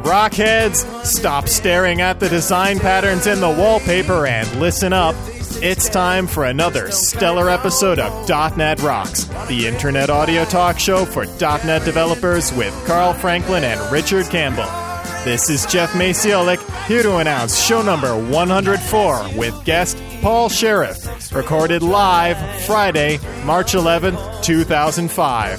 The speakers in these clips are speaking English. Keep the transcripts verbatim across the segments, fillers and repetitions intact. Rockheads, stop staring at the design patterns in the wallpaper and listen up. It's time for another stellar episode of .NET Rocks, the internet audio talk show for .NET developers with Carl Franklin and Richard Campbell. This is Jeff Macielik, here to announce show number one hundred four with guest Paul Sheriff, recorded live Friday, March eleventh, two thousand five.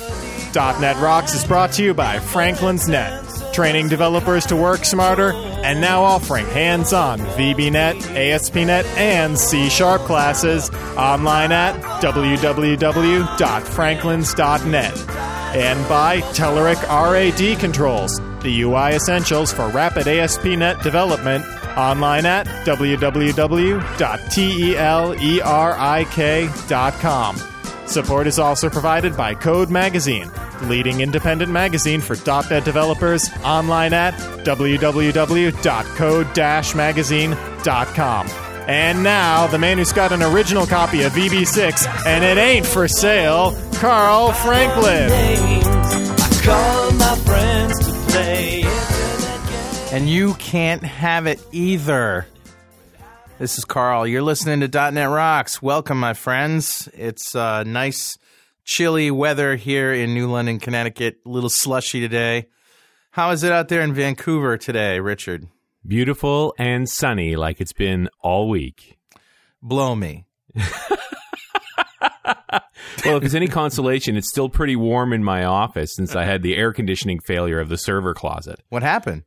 .NET Rocks is brought to you by Franklin's Net, training developers to work smarter, and now offering hands-on VBnet, ASPnet, and C-Sharp classes online at w w w dot franklins dot net. And by Telerik R A D Controls, the U I essentials for rapid ASPnet development, online at w w w dot telerik dot com. Support is also provided by Code Magazine, leading independent magazine for .NET developers, online at w w w dot code dash magazine dot com. And now, the man who's got an original copy of V B six, and it ain't for sale, Carl Franklin. I call my friends to play. And you can't have it either. This is Carl. You're listening to .NET Rocks. Welcome, my friends. It's uh, nice... chilly weather here in New London, Connecticut. A little slushy today. How is it out there in Vancouver today, Richard? Beautiful and sunny like it's been all week. Blow me. Well, if there's any consolation, it's still pretty warm in my office since I had the air conditioning failure of the server closet. What happened?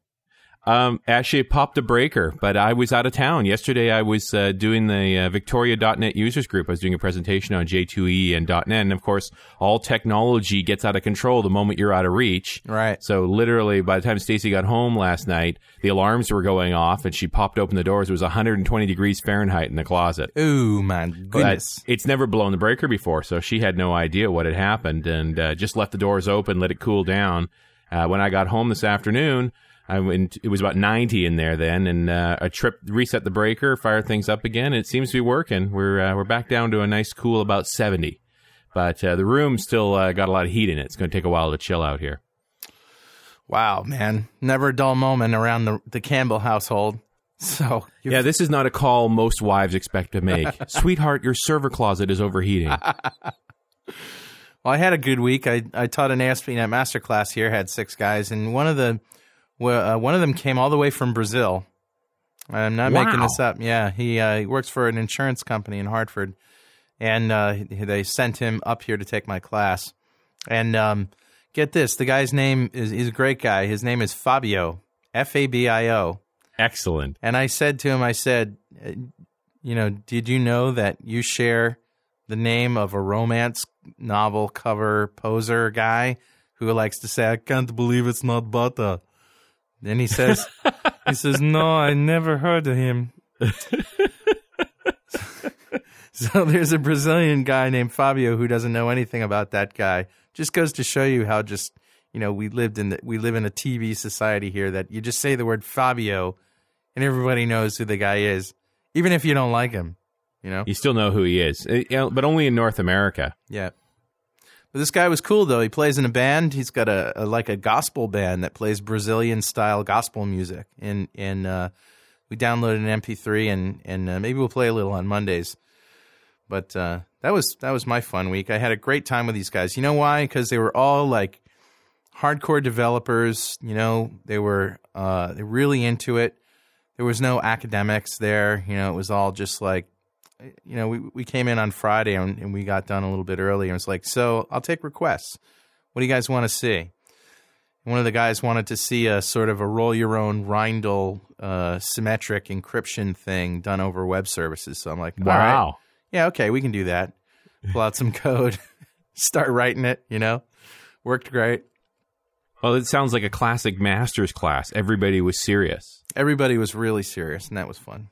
Um, actually, it popped a breaker, but I was out of town. Yesterday, I was uh, doing the uh, Victoria dot net users group. I was doing a presentation on J two E and .NET, and of course, all technology gets out of control the moment you're out of reach. Right. So literally, by the time Stacy got home last night, the alarms were going off, and she popped open the doors. It was one hundred twenty degrees Fahrenheit in the closet. Ooh, my goodness. But it's never blown the breaker before, so she had no idea what had happened, and uh, just left the doors open, let it cool down. Uh, when I got home this afternoon... I went, it was about ninety in there then, and uh, I tripped, reset the breaker, fired things up again, and it seems to be working. We're uh, we're back down to a nice cool about seventy, but uh, the room's still uh, got a lot of heat in it. It's going to take a while to chill out here. Wow, man. Never a dull moment around the, the Campbell household. So you're... Yeah, this is not a call most wives expect to make. Sweetheart, your server closet is overheating. Well, I had a good week. I, I taught an ASPnet masterclass here, had six guys, and one of the... Well, uh, one of them came all the way from Brazil. I'm not wow. making this up. Yeah, he, uh, he works for an insurance company in Hartford, and uh, they sent him up here to take my class. And um, get this, the guy's name is, he's a great guy. His name is Fabio, F A B I O. Excellent. And I said to him, I said, you know, did you know that you share the name of a romance novel cover poser guy who likes to say, I can't believe it's not butter? Then he says, he says, no, I never heard of him. So there's a Brazilian guy named Fabio who doesn't know anything about that guy. Just goes to show you how just, you know, we lived in the, we live in a T V society here that you just say the word Fabio and everybody knows who the guy is, even if you don't like him, you know. You still know who he is, but only in North America. Yeah. But this guy was cool, though. He plays in a band. He's got a, a like a gospel band that plays Brazilian-style gospel music. And and uh, we downloaded an M P three, and and uh, maybe we'll play a little on Mondays. But uh, that was that was my fun week. I had a great time with these guys. You know why? Because they were all like hardcore developers. You know, they were uh, they really into it. There was no academics there. You know, it was all just like. You know, we, we came in on Friday and, and we got done a little bit early. And it's like, so I'll take requests. What do you guys want to see? One of the guys wanted to see a sort of a roll-your-own Rindle uh, symmetric encryption thing done over web services. So I'm like, wow. All right. Yeah, okay, we can do that. Pull out some code, start writing it, you know. Worked great. Well, it sounds like a classic master's class. Everybody was serious. Everybody was really serious, and that was fun.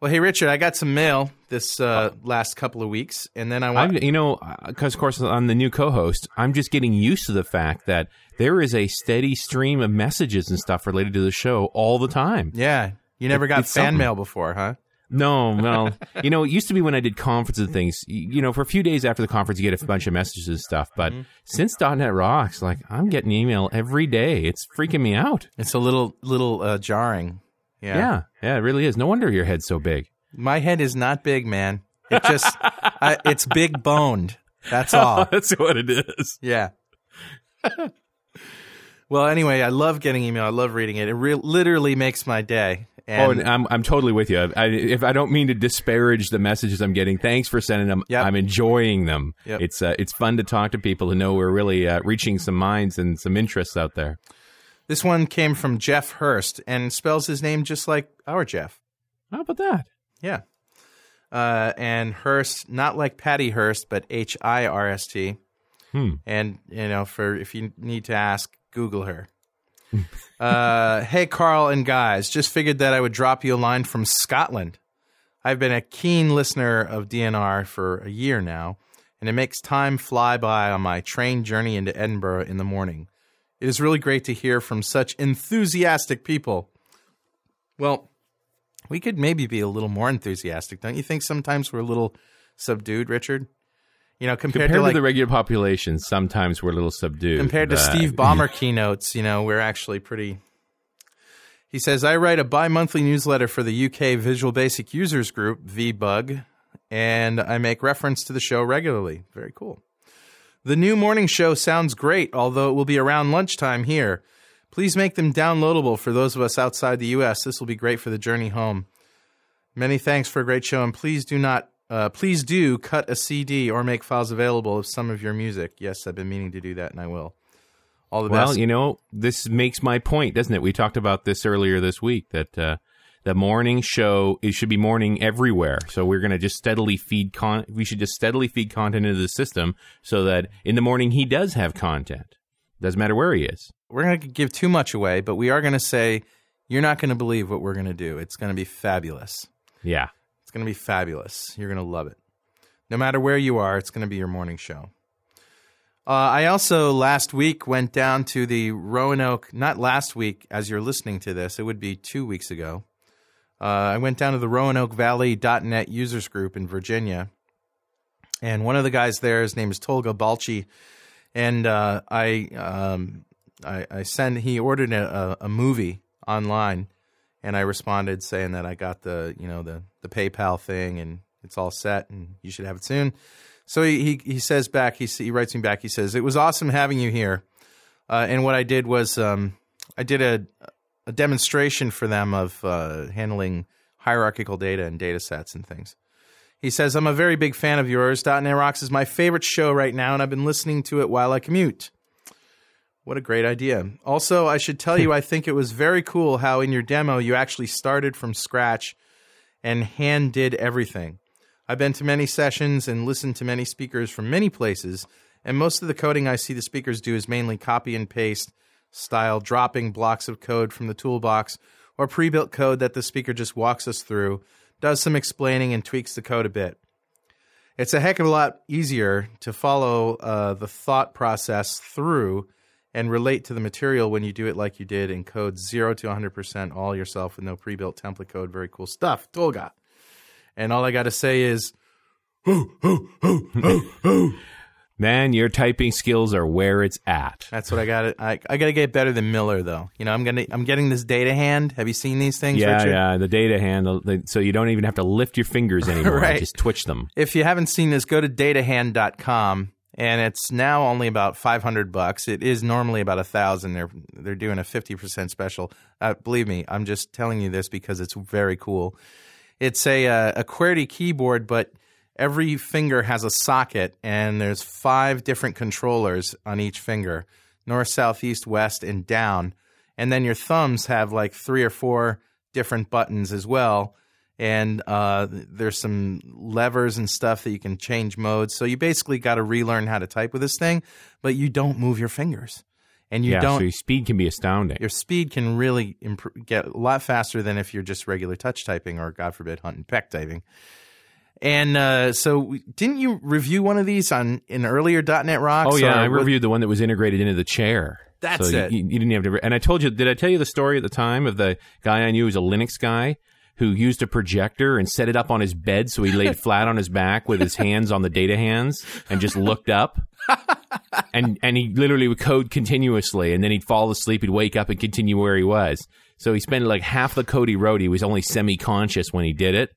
Well, hey, Richard, I got some mail this uh, last couple of weeks, and then I want... You know, because, of course, I'm the new co-host. I'm just getting used to the fact that there is a steady stream of messages and stuff related to the show all the time. Yeah. You never it, got fan something. mail before, huh? No, no. You know, it used to be when I did conferences and things, you know, for a few days after the conference, you get a bunch of messages and stuff. But mm-hmm. since .dot NET Rocks, like, I'm getting email every day. It's freaking me out. It's a little, little uh, jarring. Yeah. yeah. Yeah, it really is. No wonder your head's so big. My head is not big, man. It just, I, it's big boned. That's all. That's what it is. Yeah. Well, anyway, I love getting email. I love reading it. It re- literally makes my day. And oh, and I'm I'm totally with you. I, if I don't mean to disparage the messages I'm getting, thanks for sending them. Yep. I'm enjoying them. Yep. It's uh, it's fun to talk to people who know we're really uh, reaching some minds and some interests out there. This one came from Jeff Hurst and spells his name just like our Jeff. How about that? Yeah. Uh, and Hurst, not like Patty Hurst, but H I R S T. Hmm. And, you know, for if you need to ask, Google her. uh, hey, Carl and guys, just figured that I would drop you a line from Scotland. I've been a keen listener of D N R for a year now, and it makes time fly by on my train journey into Edinburgh in the morning. It is really great to hear from such enthusiastic people. Well, we could maybe be a little more enthusiastic. Don't you think sometimes we're a little subdued, Richard? You know, compared, compared to, like, to the regular population, sometimes we're a little subdued. Compared but... to Steve Bommer keynotes, you know, we're actually pretty... He says, I write a bi-monthly newsletter for the U K Visual Basic Users Group, VBug, and I make reference to the show regularly. Very cool. The new morning show sounds great, although it will be around lunchtime here. Please make them downloadable for those of us outside the U S. This will be great for the journey home. Many thanks for a great show, and please do not... Uh, please do cut a C D or make files available of some of your music. Yes, I've been meaning to do that, and I will. All the well, best. Well, you know, this makes my point, doesn't it? We talked about this earlier this week, that uh, the morning show, it should be morning everywhere. So we're going to just steadily feed con- we should just steadily feed content into the system so that in the morning he does have content. Doesn't matter where he is. We're going to give too much away, but we are going to say, you're not going to believe what we're going to do. It's going to be fabulous. Yeah. It's going to be fabulous. You're going to love it. No matter where you are, it's going to be your morning show. Uh, I also last week went down to the Roanoke, not last week as you're listening to this, it would be two weeks ago. Uh, I went down to the Roanoke Valley .dot NET Users Group in Virginia. And one of the guys there, his name is Tolga Balci. And uh, I, um, I I send, he ordered a, a movie online. And I responded saying that I got the, you know, the, the PayPal thing and it's all set and you should have it soon. So he he, he says back, he, he writes me back, he says, it was awesome having you here. Uh, and what I did was um, I did a, a demonstration for them of uh, handling hierarchical data and data sets and things. He says, I'm a very big fan of yours. .dot NET Rocks is my favorite show right now and I've been listening to it while I commute. What a great idea. Also, I should tell you, I think it was very cool how in your demo you actually started from scratch and hand did everything. I've been to many sessions and listened to many speakers from many places, and most of the coding I see the speakers do is mainly copy and paste style, dropping blocks of code from the toolbox or pre-built code that the speaker just walks us through, does some explaining, and tweaks the code a bit. It's a heck of a lot easier to follow uh, the thought process through and relate to the material when you do it like you did and code zero to one hundred percent all yourself with no pre-built template code. Very cool stuff, Tolga. And all I got to say is, hoo, hoo, hoo, hoo, hoo. Man, your typing skills are where it's at. That's what I got. I, I got to get better than Miller, though. You know, I'm gonna, I'm getting this data hand. Have you seen these things, yeah, Richard? Yeah, the data hand. The, so you don't even have to lift your fingers anymore. Right. Just twitch them. If you haven't seen this, go to datahand dot com. And it's now only about five hundred bucks. It is normally about one thousand dollars. They're they're doing a fifty percent special. Uh, believe me, I'm just telling you this because it's very cool. It's a uh, a QWERTY keyboard, but every finger has a socket, and there's five different controllers on each finger, north, south, east, west, and down. And then your thumbs have like three or four different buttons as well. And uh, there's some levers and stuff that you can change modes. So you basically got to relearn how to type with this thing, but you don't move your fingers. And you yeah, don't. So your speed can be astounding. Your speed can really imp- get a lot faster than if you're just regular touch typing or, God forbid, hunt and peck typing. And uh, so, we, didn't you review one of these on an earlier .dot net Rocks? Oh yeah, I reviewed with, the one that was integrated into the chair. That's so it. You, you didn't have to. And I told you. Did I tell you the story at the time of the guy I knew who was a Linux guy who used a projector and set it up on his bed so he laid flat on his back with his hands on the data hands and just looked up. and and he literally would code continuously, and then he'd fall asleep, he'd wake up and continue where he was. So he spent like half the code he wrote, he was only semi-conscious when he did it.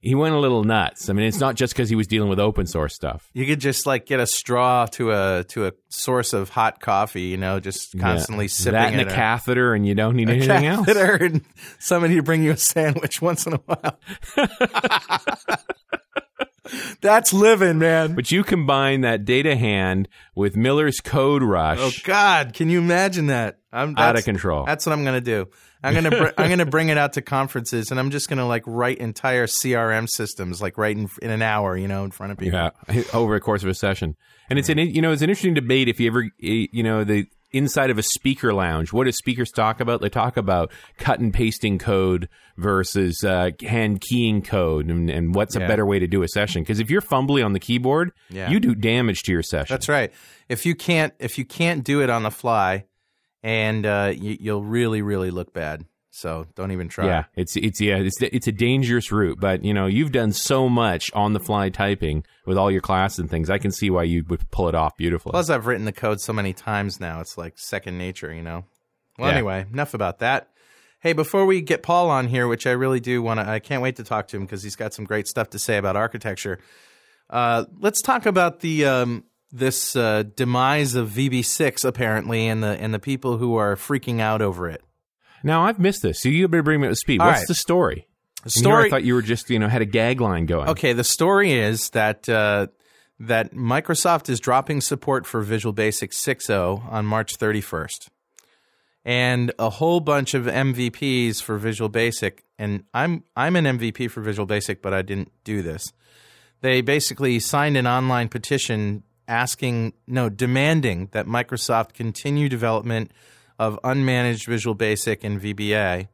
He went a little nuts. I mean, it's not just because he was dealing with open source stuff. You could just like get a straw to a to a source of hot coffee, you know, just constantly yeah. sipping that and it a catheter, and you don't need a anything catheter else. And somebody to bring you a sandwich once in a while. That's living, man. But you combine that data hand with Miller's Code Rush. Oh God, can you imagine that? I'm out of control. That's what I'm going to do. I'm going to br- I'm going to bring it out to conferences, and I'm just going to like write entire C R M systems, like right in, in an hour, you know, in front of people. Yeah, over the course of a session. And it's an you know it's an interesting debate if you ever you know the inside of a speaker lounge. What do speakers talk about? They talk about cut and pasting code versus uh, hand keying code, and, and what's yeah. a better way to do a session? Because if you're fumbly on the keyboard, yeah. you do damage to your session. That's right. If you can't if you can't do it on the fly. And uh, you, you'll really, really look bad. So don't even try. Yeah, it's it's yeah, it's it's a dangerous route. But you know, you've done so much on the fly typing with all your classes and things. I can see why you would pull it off beautifully. Plus, I've written the code so many times now; it's like second nature. You know. Well, yeah. Anyway, enough about that. Hey, before we get Paul on here, which I really do want to, I can't wait to talk to him because he's got some great stuff to say about architecture. Uh, let's talk about the. Um, This uh, demise of V B six, apparently, and the and the people who are freaking out over it. Now, I've missed this. So you better bring me up to speed. All What's right. the story? The story. Here I thought you were just you know had a gag line going. Okay, the story is that uh, that Microsoft is dropping support for Visual Basic six point oh on March thirty-first, and a whole bunch of M V Ps for Visual Basic. And I'm I'm an M V P for Visual Basic, but I didn't do this. They basically signed an online petition. Asking, no, demanding that Microsoft continue development of unmanaged Visual Basic and V B A,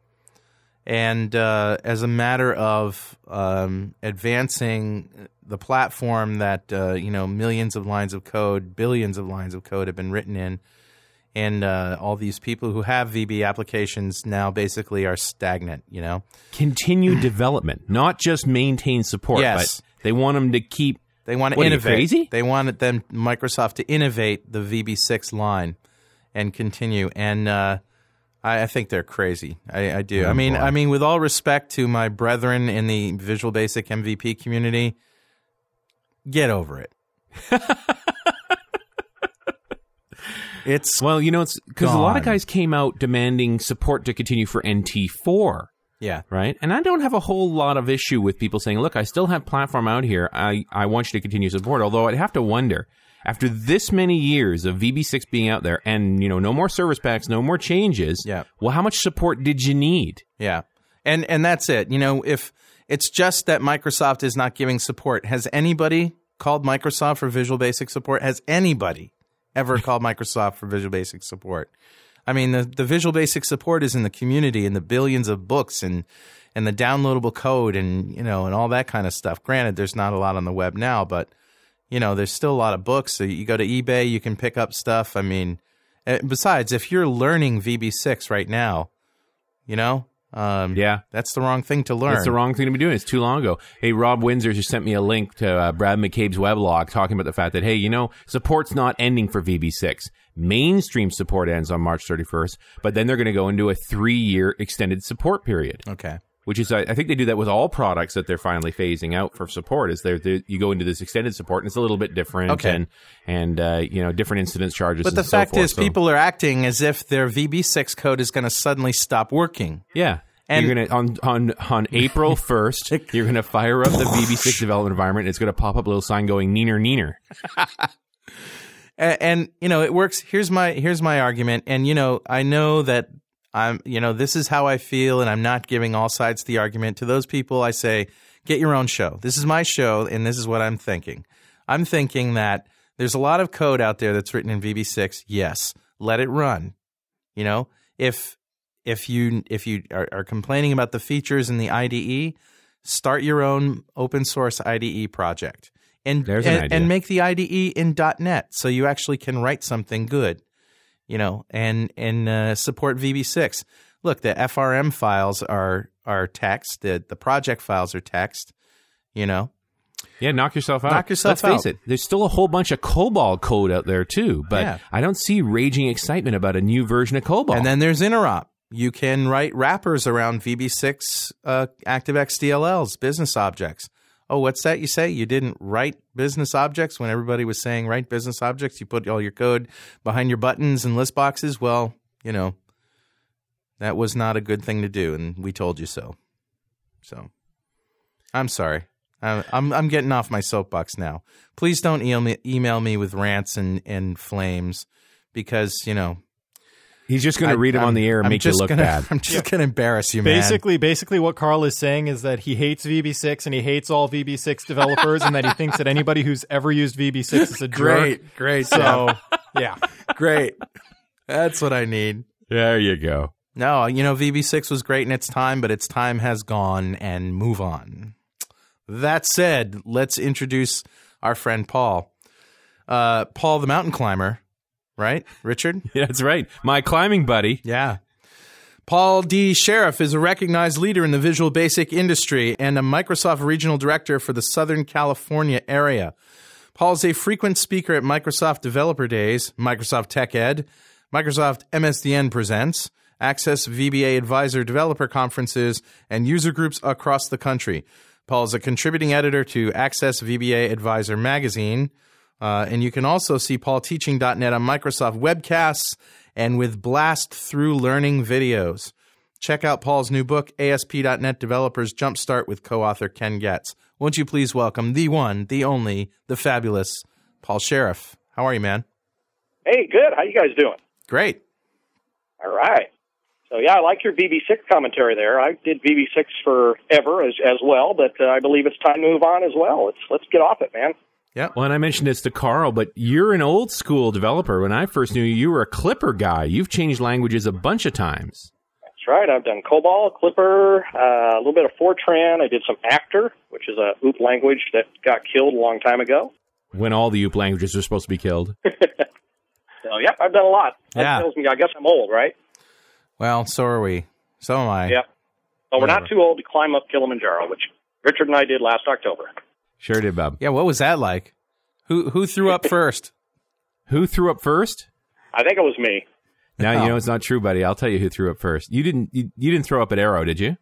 and uh, as a matter of um, advancing the platform that uh, you know millions of lines of code, billions of lines of code have been written in, and uh, all these people who have V B applications now basically are stagnant. You know, continue development, not just maintain support. Yes, but they want them to keep. They want to what, innovate. Are you crazy? They wanted them, Microsoft, to innovate the V B six line and continue. And uh, I, I think they're crazy. I, I do. Oh, I mean, boy. I mean, with all respect to my brethren in the Visual Basic M V P community, get over it. It's well, you know, it's because a lot of guys came out demanding support to continue for N T four. Yeah. Right? And I don't have a whole lot of issue with people saying, look, I still have platform out here. I, I want you to continue support. Although I'd have to wonder, after this many years of V B six being out there and, you know, no more service packs, no more changes, yeah. well, how much support did you need? Yeah. And and that's it. You know, if it's just that Microsoft is not giving support, has anybody called Microsoft for Visual Basic support? Has anybody ever called Microsoft for Visual Basic support? I mean, the, the Visual Basic support is in the community and the billions of books and, and the downloadable code and, you know, and all that kind of stuff. Granted, there's not a lot on the web now, but, you know, there's still a lot of books. So you go to eBay, you can pick up stuff. I mean, besides, if you're learning V B six right now, you know, um, yeah, that's the wrong thing to learn. That's the wrong thing to be doing. It's too long ago. Hey, Rob Windsor just sent me a link to uh, Brad McCabe's weblog talking about the fact that, hey, you know, support's not ending for V B six. Mainstream support ends on March thirty-first, but then they're going to go into a three-year extended support period. Okay. Which is, I think they do that with all products that they're finally phasing out for support. Is there you go into this extended support and it's a little bit different, okay. and and uh, you know different incidence charges. But the and fact so forth, is, so. People are acting as if their V B six code is going to suddenly stop working. Yeah, And you're gonna on on on April first, you're gonna fire up the V B six development environment. And it's gonna pop up a little sign going neener neener. and, and you know it works. Here's my here's my argument. And you know I know that I'm you know this is how I feel, and I'm not giving all sides the argument. To those people, I say, get your own show. This is my show, and this is what I'm thinking. I'm thinking that there's a lot of code out there that's written in V B six. Yes, let it run. You know, if if you if you are, are complaining about the features in the I D E, start your own open source I D E project, and there's an and, idea. and make the I D E in dot net so you actually can write something good. You know, and and uh, support V B six. Look, the F R M files are are text. The the project files are text. You know. Yeah, knock yourself out. Knock yourself out. Let's face it, there's still a whole bunch of COBOL code out there too, but yeah. I don't see raging excitement about a new version of COBOL. And then there's interop. You can write wrappers around V B six uh, ActiveX D L Ls, business objects. Oh, what's that you say? You didn't write business objects when everybody was saying write business objects. You put all your code behind your buttons and list boxes. Well, you know, that was not a good thing to do, and we told you so. So I'm sorry. I'm I'm getting off my soapbox now. Please don't email me, email me with rants and, and flames, because you know he's just going to read them I'm, on the air and I'm make you look gonna, bad. I'm just yeah. going to embarrass you, man. Basically, basically, what Carl is saying is that he hates V B six and he hates all V B six developers, and that he thinks that anybody who's ever used V B six is a jerk. Great, great. So yeah, great. That's what I need. There you go. No, you know V B six was great in its time, but its time has gone, and move on. That said, let's introduce our friend Paul. Uh, Paul the mountain climber, right, Richard? Yeah, that's right. My climbing buddy. Yeah. Paul D. Sheriff is a recognized leader in the Visual Basic industry and a Microsoft Regional Director for the Southern California area. Paul is a frequent speaker at Microsoft Developer Days, Microsoft Tech Ed, Microsoft M S D N Presents, Access V B A Advisor Developer Conferences, and user groups across the country. Paul is a contributing editor to Access V B A Advisor magazine, uh, and you can also see Paul teaching dot net on Microsoft webcasts and with blast through learning videos. Check out Paul's new book, A S P dot net Developers Jumpstart, with co-author Ken Getz. Won't you please welcome the one, the only, the fabulous Paul Sheriff? How are you, man? Hey, good. How you guys doing? Great. All right. So, yeah, I like your V B six commentary there. I did V B six forever as, as well, but uh, I believe it's time to move on as well. It's, let's get off it, man. Yeah, well, and I mentioned this to Carl, but you're an old-school developer. When I first knew you, you were a Clipper guy. You've changed languages a bunch of times. That's right. I've done COBOL, Clipper, uh, a little bit of Fortran. I did some Actor, which is a O O P language that got killed a long time ago. When all the O O P languages were supposed to be killed. So, yep, I've done a lot. That yeah. tells me, I guess I'm old, right? Well, so are we. So am I. Yeah. Well, we're not too old to climb up Kilimanjaro, which Richard and I did last October. Sure did, Bob. Yeah, what was that like? Who who threw up first? Who threw up first? I think it was me. Now, oh. you know it's not true, buddy. I'll tell you who threw up first. You didn't you, you didn't throw up at Arrow, did you?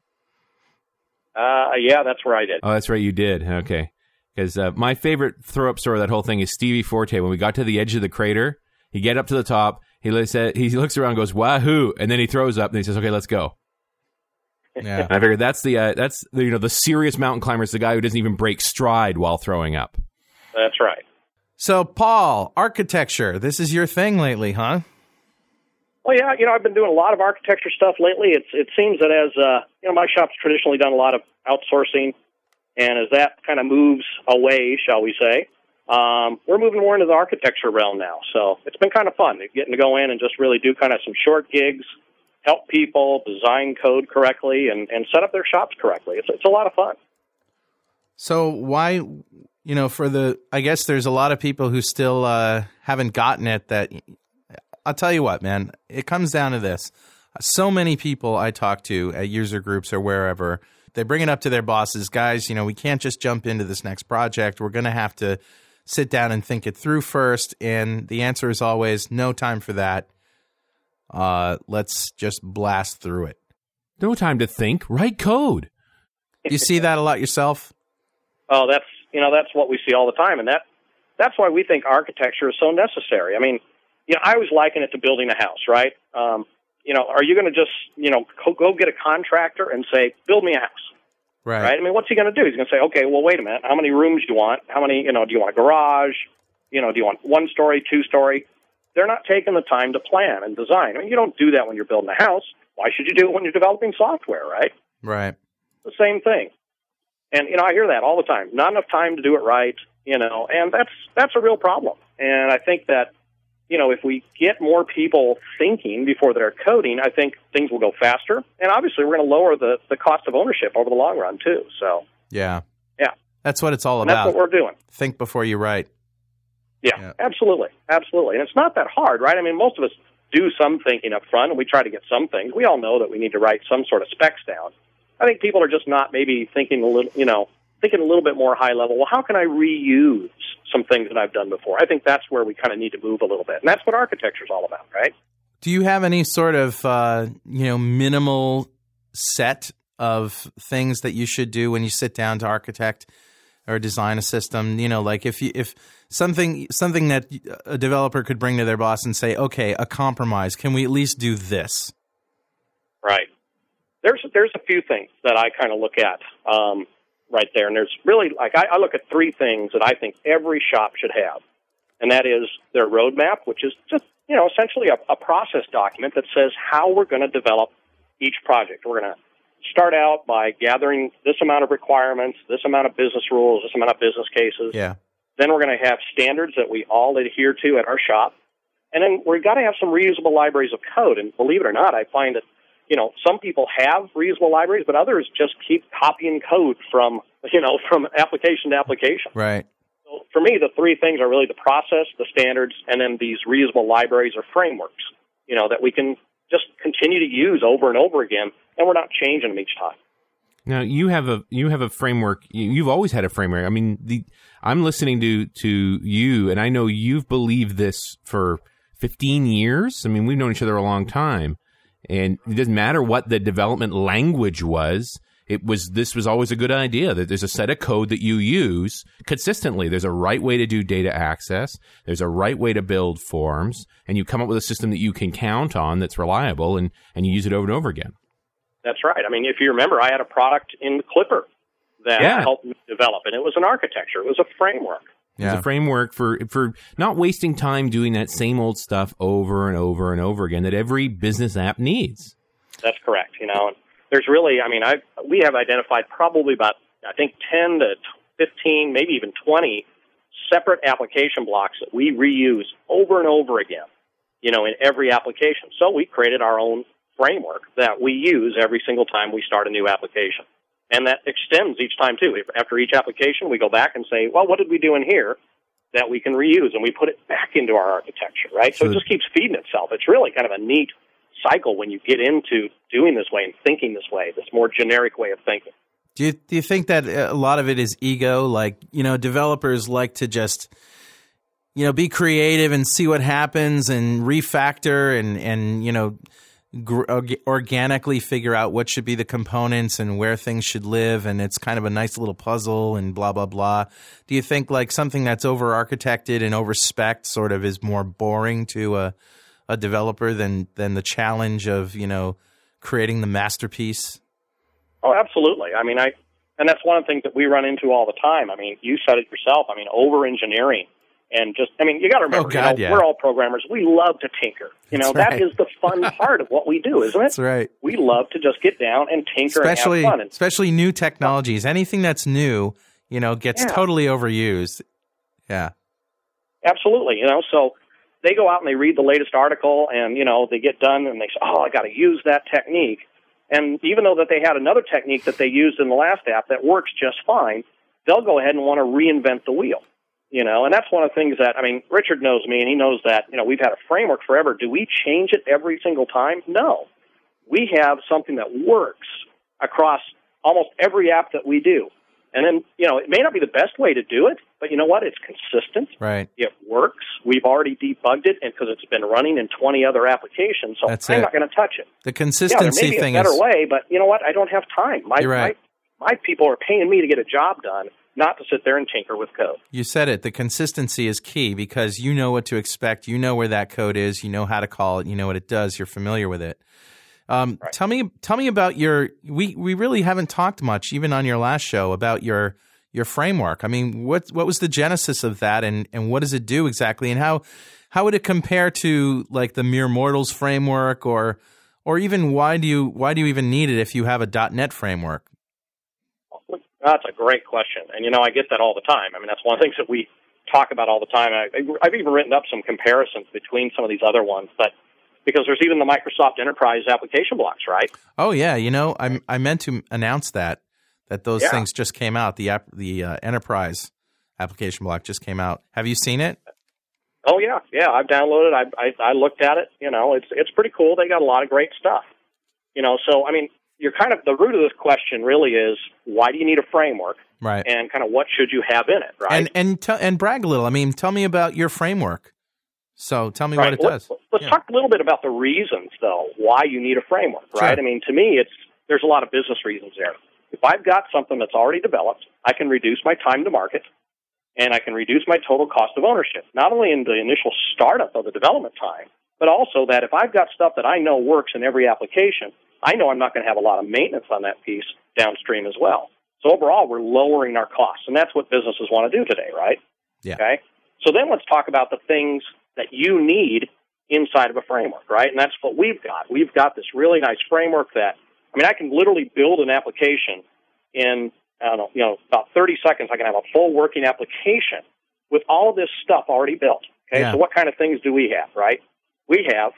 Uh, yeah, that's where I did. Oh, that's right, you did. Okay. Because uh, my favorite throw-up story of that whole thing is Stevie Forte. When we got to the edge of the crater, he get up to the top. He looks at, he looks around, and goes wahoo, and then he throws up, and he says, "Okay, let's go." Yeah, I figured that's the uh, that's the, you know the serious mountain climber is the guy who doesn't even break stride while throwing up. That's right. So, Paul, architecture. This is your thing lately, huh? Well, yeah, you know, I've been doing a lot of architecture stuff lately. It's it seems that as uh, you know, my shop's traditionally done a lot of outsourcing, and as that kind of moves away, shall we say. Um, we're moving more into the architecture realm now, so it's been kind of fun getting to go in and just really do kind of some short gigs, help people design code correctly, and, and set up their shops correctly. It's it's a lot of fun. So why, you know, for the, I guess there's a lot of people who still uh, haven't gotten it that, I'll tell you what, man, it comes down to this. So many people I talk to at user groups or wherever, they bring it up to their bosses, guys, you know, we can't just jump into this next project. We're going to have to sit down and think it through first, and the answer is always no time for that. Uh, let's just blast through it. No time to think. Write code. You see that a lot yourself? Oh, that's you know that's what we see all the time, and that that's why we think architecture is so necessary. I mean, you know, I always liken it to building a house, right? Um, you know, are you going to just, you know, go get a contractor and say, build me a house? Right. Right. I mean, what's he going to do? He's going to say, okay, well, wait a minute. How many rooms do you want? How many, you know, do you want a garage? You know, do you want one story, two story? They're not taking the time to plan and design. I mean, you don't do that when you're building a house. Why should you do it when you're developing software, right? Right. The same thing. And, you know, I hear that all the time. Not enough time to do it right, you know, and that's that's a real problem. And I think that, you know, if we get more people thinking before they're coding, I think things will go faster. And obviously, we're going to lower the, the cost of ownership over the long run, too. So, yeah. Yeah. That's what it's all about. That's what we're doing. Think before you write. Yeah, yeah, absolutely. Absolutely. And it's not that hard, right? I mean, most of us do some thinking up front, and we try to get some things. We all know that we need to write some sort of specs down. I think people are just not maybe thinking a little, you know, thinking a little bit more high level. Well, how can I reuse some things that I've done before? I think that's where we kind of need to move a little bit. And that's what architecture is all about, right? Do you have any sort of, uh, you know, minimal set of things that you should do when you sit down to architect or design a system? You know, like if you, if something, something that a developer could bring to their boss and say, okay, a compromise, can we at least do this? Right. There's there's a few things that I kind of look at um, right there, and there's really, like, I, I look at three things that I think every shop should have, and that is their roadmap, which is just, you know, essentially a, a process document that says how we're going to develop each project. We're going to start out by gathering this amount of requirements, this amount of business rules, this amount of business cases. Yeah. Then we're going to have standards that we all adhere to at our shop, and then we've got to have some reusable libraries of code, and believe it or not, I find that, you know, some people have reusable libraries, but others just keep copying code from, you know, from application to application. Right. So for me, the three things are really the process, the standards, and then these reusable libraries or frameworks, you know, that we can just continue to use over and over again, and we're not changing them each time. Now, you have a you have a framework. You've always had a framework. I mean, the I'm listening to to you, and I know you've believed this for fifteen years. I mean, we've known each other a long time. And it doesn't matter what the development language was. It was this was always a good idea that there's a set of code that you use consistently. There's a right way to do data access. There's a right way to build forms, and you come up with a system that you can count on that's reliable, and, and you use it over and over again. That's right. I mean, if you remember, I had a product in Clipper that yeah. helped me develop, and it was an architecture. It was a framework. Yeah. It's a framework for for not wasting time doing that same old stuff over and over and over again that every business app needs. That's correct. You know, and there's really, I mean, I we have identified probably about, I think, ten to fifteen, maybe even twenty separate application blocks that we reuse over and over again, you know, in every application. So we created our own framework that we use every single time we start a new application. And that extends each time, too. After each application, we go back and say, well, what did we do in here that we can reuse? And we put it back into our architecture, right? So, so it just keeps feeding itself. It's really kind of a neat cycle when you get into doing this way and thinking this way, this more generic way of thinking. Do you, do you think that a lot of it is ego? Like, you know, developers like to just, you know, be creative and see what happens and refactor and, and you know, organically figure out what should be the components and where things should live, and it's kind of a nice little puzzle and blah, blah, blah. Do you think like something that's over-architected and over-spec'd sort of is more boring to a, a developer than, than the challenge of, you know, creating the masterpiece? Oh, absolutely. I mean, I and that's one of the things that we run into all the time. I mean, you said it yourself. I mean, over-engineering. And just, I mean, you got to remember, oh, God, you know, yeah. we're all programmers. We love to tinker. You know, right. that is the fun part of what we do, isn't it? That's right. We love to just get down and tinker especially, and have fun. And, especially new technologies. Anything that's new, you know, gets yeah. totally overused. Yeah. Absolutely. You know, so they go out and they read the latest article and, you know, they get done and they say, oh, I got to use that technique. And even though that they had another technique that they used in the last app that works just fine, they'll go ahead and want to reinvent the wheel. You know, and that's one of the things that, I mean, Richard knows me, and he knows that, you know, we've had a framework forever. Do we change it every single time? No. We have something that works across almost every app that we do. And then, you know, it may not be the best way to do it, but you know what? It's consistent. Right. It works. We've already debugged it because it's been running in twenty other applications, so that's I'm it. not going to touch it. The consistency yeah, there may be a thing better is... way, but you know what? I don't have time. My, You're right. my, my people are paying me to get a job done. not to sit there and tinker with code. You said it. The consistency is key because you know what to expect. You know where that code is. You know how to call it. You know what it does. You're familiar with it. Um, right. Tell me, tell me about your. We, we really haven't talked much, even on your last show, about your your framework. I mean, what what was the genesis of that, and, and what does it do exactly, and how how would it compare to like the Mere Mortals framework, or or even why do you why do you even need it if you have a .dot net framework? That's a great question, and you know I get that all the time. I mean, that's one of the things that we talk about all the time. I, I've even written up some comparisons between some of these other ones, but. Because there's even the Microsoft Enterprise application blocks, right? Oh yeah, you know, I I meant to announce that that those yeah. things just came out. The the uh, Enterprise application block just came out. Have you seen it? Oh yeah, yeah. I've downloaded. I, I I looked at it. You know, it's it's pretty cool. They got a lot of great stuff. You know, so I mean, you're kind of the root of this question really is why do you need a framework, right? And kind of what should you have in it, right? And and t- and brag a little. I mean, tell me about your framework. So tell me right. what it does. Let's, let's yeah. talk a little bit about the reasons, though, why you need a framework, right? Sure. I mean, to me, it's there's a lot of business reasons there. If I've got something that's already developed, I can reduce my time to market, and I can reduce my total cost of ownership, not only in the initial startup of the development time, but also that if I've got stuff that I know works in every application, I know I'm not going to have a lot of maintenance on that piece downstream as well. So overall, we're lowering our costs, and that's what businesses want to do today, right? Yeah. Okay. So then let's talk about the things that you need inside of a framework, right? And that's what we've got. We've got this really nice framework that, I mean, I can literally build an application in, I don't know, you know, about thirty seconds. I can have a full working application with all of this stuff already built. Okay, yeah. So what kind of things do we have, right? We have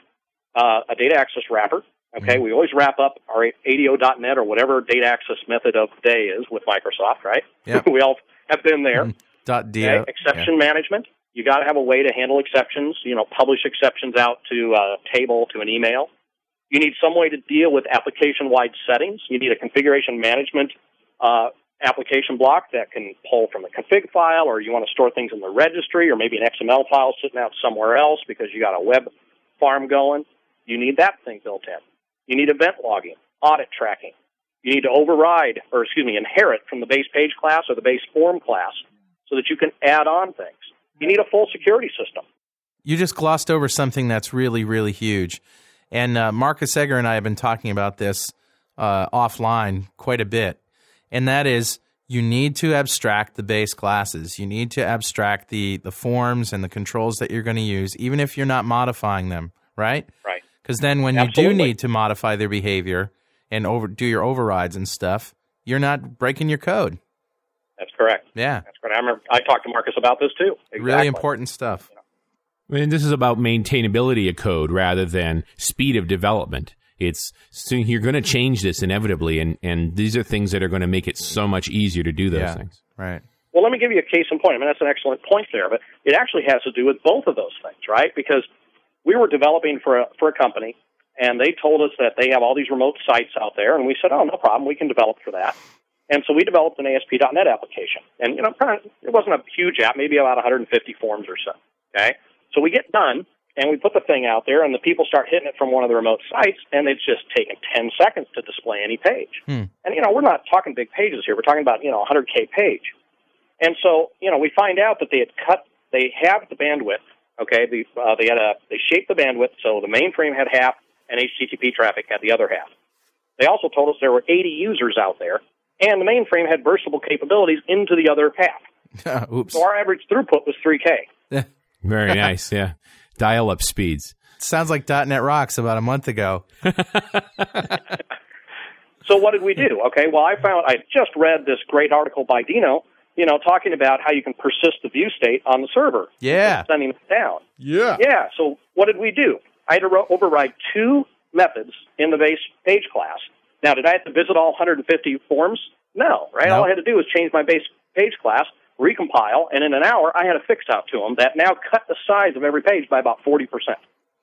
uh, a data access wrapper. Okay, mm-hmm. We always wrap up our A D O dot net or whatever data access method of the day is with Microsoft, right? Yep. We all have been there. Mm-hmm. .do. Okay? Exception yeah. management. You got to have a way to handle exceptions, you know, publish exceptions out to a table, to an email. You need some way to deal with application-wide settings. You need a configuration management uh, application block that can pull from a config file, or you want to store things in the registry, or maybe an X M L file sitting out somewhere else because you got a web farm going. You need that thing built in. You need event logging, audit tracking. You need to override, or excuse me, inherit from the base page class or the base form class so that you can add on things. You need a full security system. You just glossed over something that's really, really huge. And uh, Marcus Egger and I have been talking about this uh, offline quite a bit. And that is you need to abstract the base classes. You need to abstract the, the forms and the controls that you're going to use, even if you're not modifying them, right? Right. Because then when Absolutely. You do need to modify their behavior and over, do your overrides and stuff, you're not breaking your code. That's correct. Yeah. That's correct. I remember I talked to Marcus about this too. Exactly. Really important stuff. I mean, this is about maintainability of code rather than speed of development. It's so you're going to change this inevitably, and, and these are things that are going to make it so much easier to do those yeah. things. Right. Well, let me give you a case in point. I mean, that's an excellent point there, but it actually has to do with both of those things, right? Because we were developing for a, for a company, and they told us that they have all these remote sites out there, and we said, oh, no problem, we can develop for that. And so we developed an A S P dot net application. And, you know, it wasn't a huge app, maybe about one hundred fifty forms or so, okay? So we get done, and we put the thing out there, and the people start hitting it from one of the remote sites, and it's just taken ten seconds to display any page. Hmm. And, you know, we're not talking big pages here. We're talking about, you know, one hundred K page. And so, you know, we find out that they had cut, they have the bandwidth, okay? They, uh, they had a, they shaped the bandwidth, so the mainframe had half, and H T T P traffic had the other half. They also told us there were eighty users out there, and the mainframe had burstable capabilities into the other half. Oops. So our average throughput was three K. Very nice, yeah. Dial-up speeds. Sounds like .dot net Rocks about a month ago. So what did we do? Okay, well, I found I just read this great article by Dino, you know, talking about how you can persist the view state on the server. Yeah. Sending it down. Yeah. Yeah, so what did we do? I had to ro- override two methods in the base page class. Now, did I have to visit all one hundred fifty forms? No, right? Nope. All I had to do was change my base page class, recompile, and in an hour, I had a fix out to them that now cut the size of every page by about forty percent.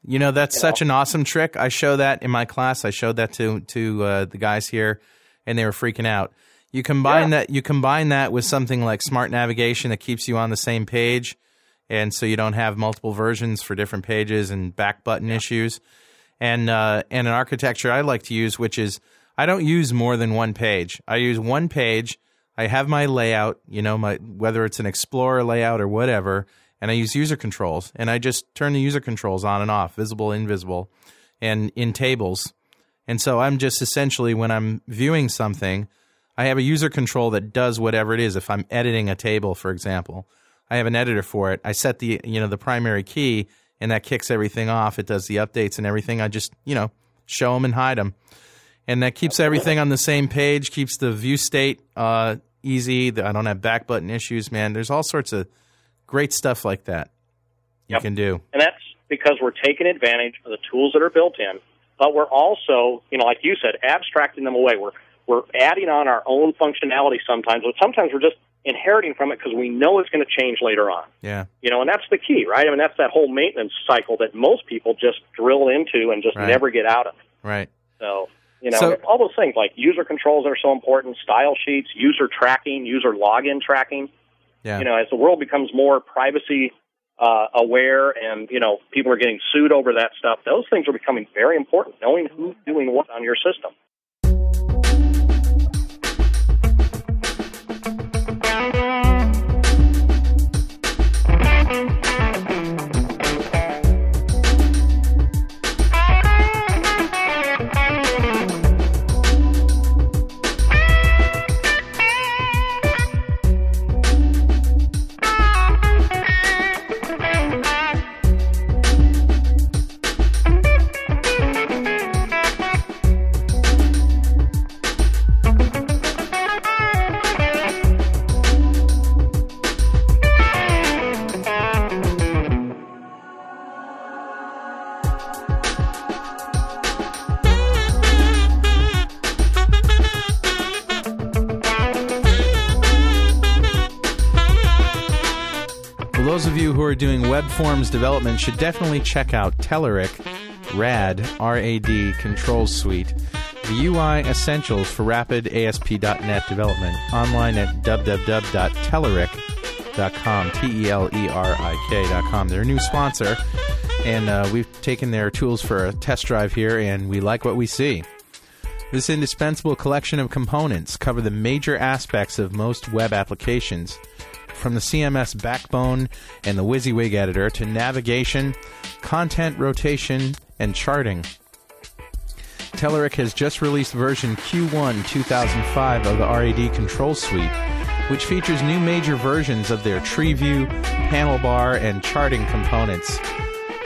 You know, that's you such know? an awesome trick. I show that in my class. I showed that to to uh, the guys here, and they were freaking out. You combine yeah. that. You combine that with something like smart navigation that keeps you on the same page, and so you don't have multiple versions for different pages and back button yeah. issues, and uh, and an architecture I like to use, which is I don't use more than one page. I use one page. I have my layout, you know, my whether it's an Explorer layout or whatever, and I use user controls, and I just turn the user controls on and off, visible, invisible, and in tables. And so I'm just essentially, when I'm viewing something, I have a user control that does whatever it is. If I'm editing a table, for example, I have an editor for it. I set the, you know, the primary key, and that kicks everything off. It does the updates and everything. I just, you know, show them and hide them. And that keeps everything on the same page, keeps the view state uh, easy. I don't have back button issues, man. There's all sorts of great stuff like that you yep. can do. And that's because we're taking advantage of the tools that are built in, but we're also, you know, like you said, abstracting them away. We're we're adding on our own functionality sometimes, but sometimes we're just inheriting from it because we know it's going to change later on. Yeah. You know, and that's the key, right? I mean, that's that whole maintenance cycle that most people just drill into and just right. never get out of. Right. So, you know, so, all those things like user controls are so important, style sheets, user tracking, user login tracking. Yeah. You know, as the world becomes more privacy uh, aware and, you know, people are getting sued over that stuff, those things are becoming very important, knowing who's doing what on your system. Doing web forms development should definitely check out Telerik RAD R A D Controls Suite, the U I essentials for rapid A S P dot net development, online at w w w dot telerik dot com, T E L E R I K dot com. They're a new sponsor, and uh, we've taken their tools for a test drive here, and we like what we see. This indispensable collection of components cover the major aspects of most web applications, from the C M S backbone and the WYSIWYG editor to navigation, content rotation, and charting. Telerik has just released version Q one two thousand five of the R A D Control Suite, which features new major versions of their tree view, panel bar, and charting components.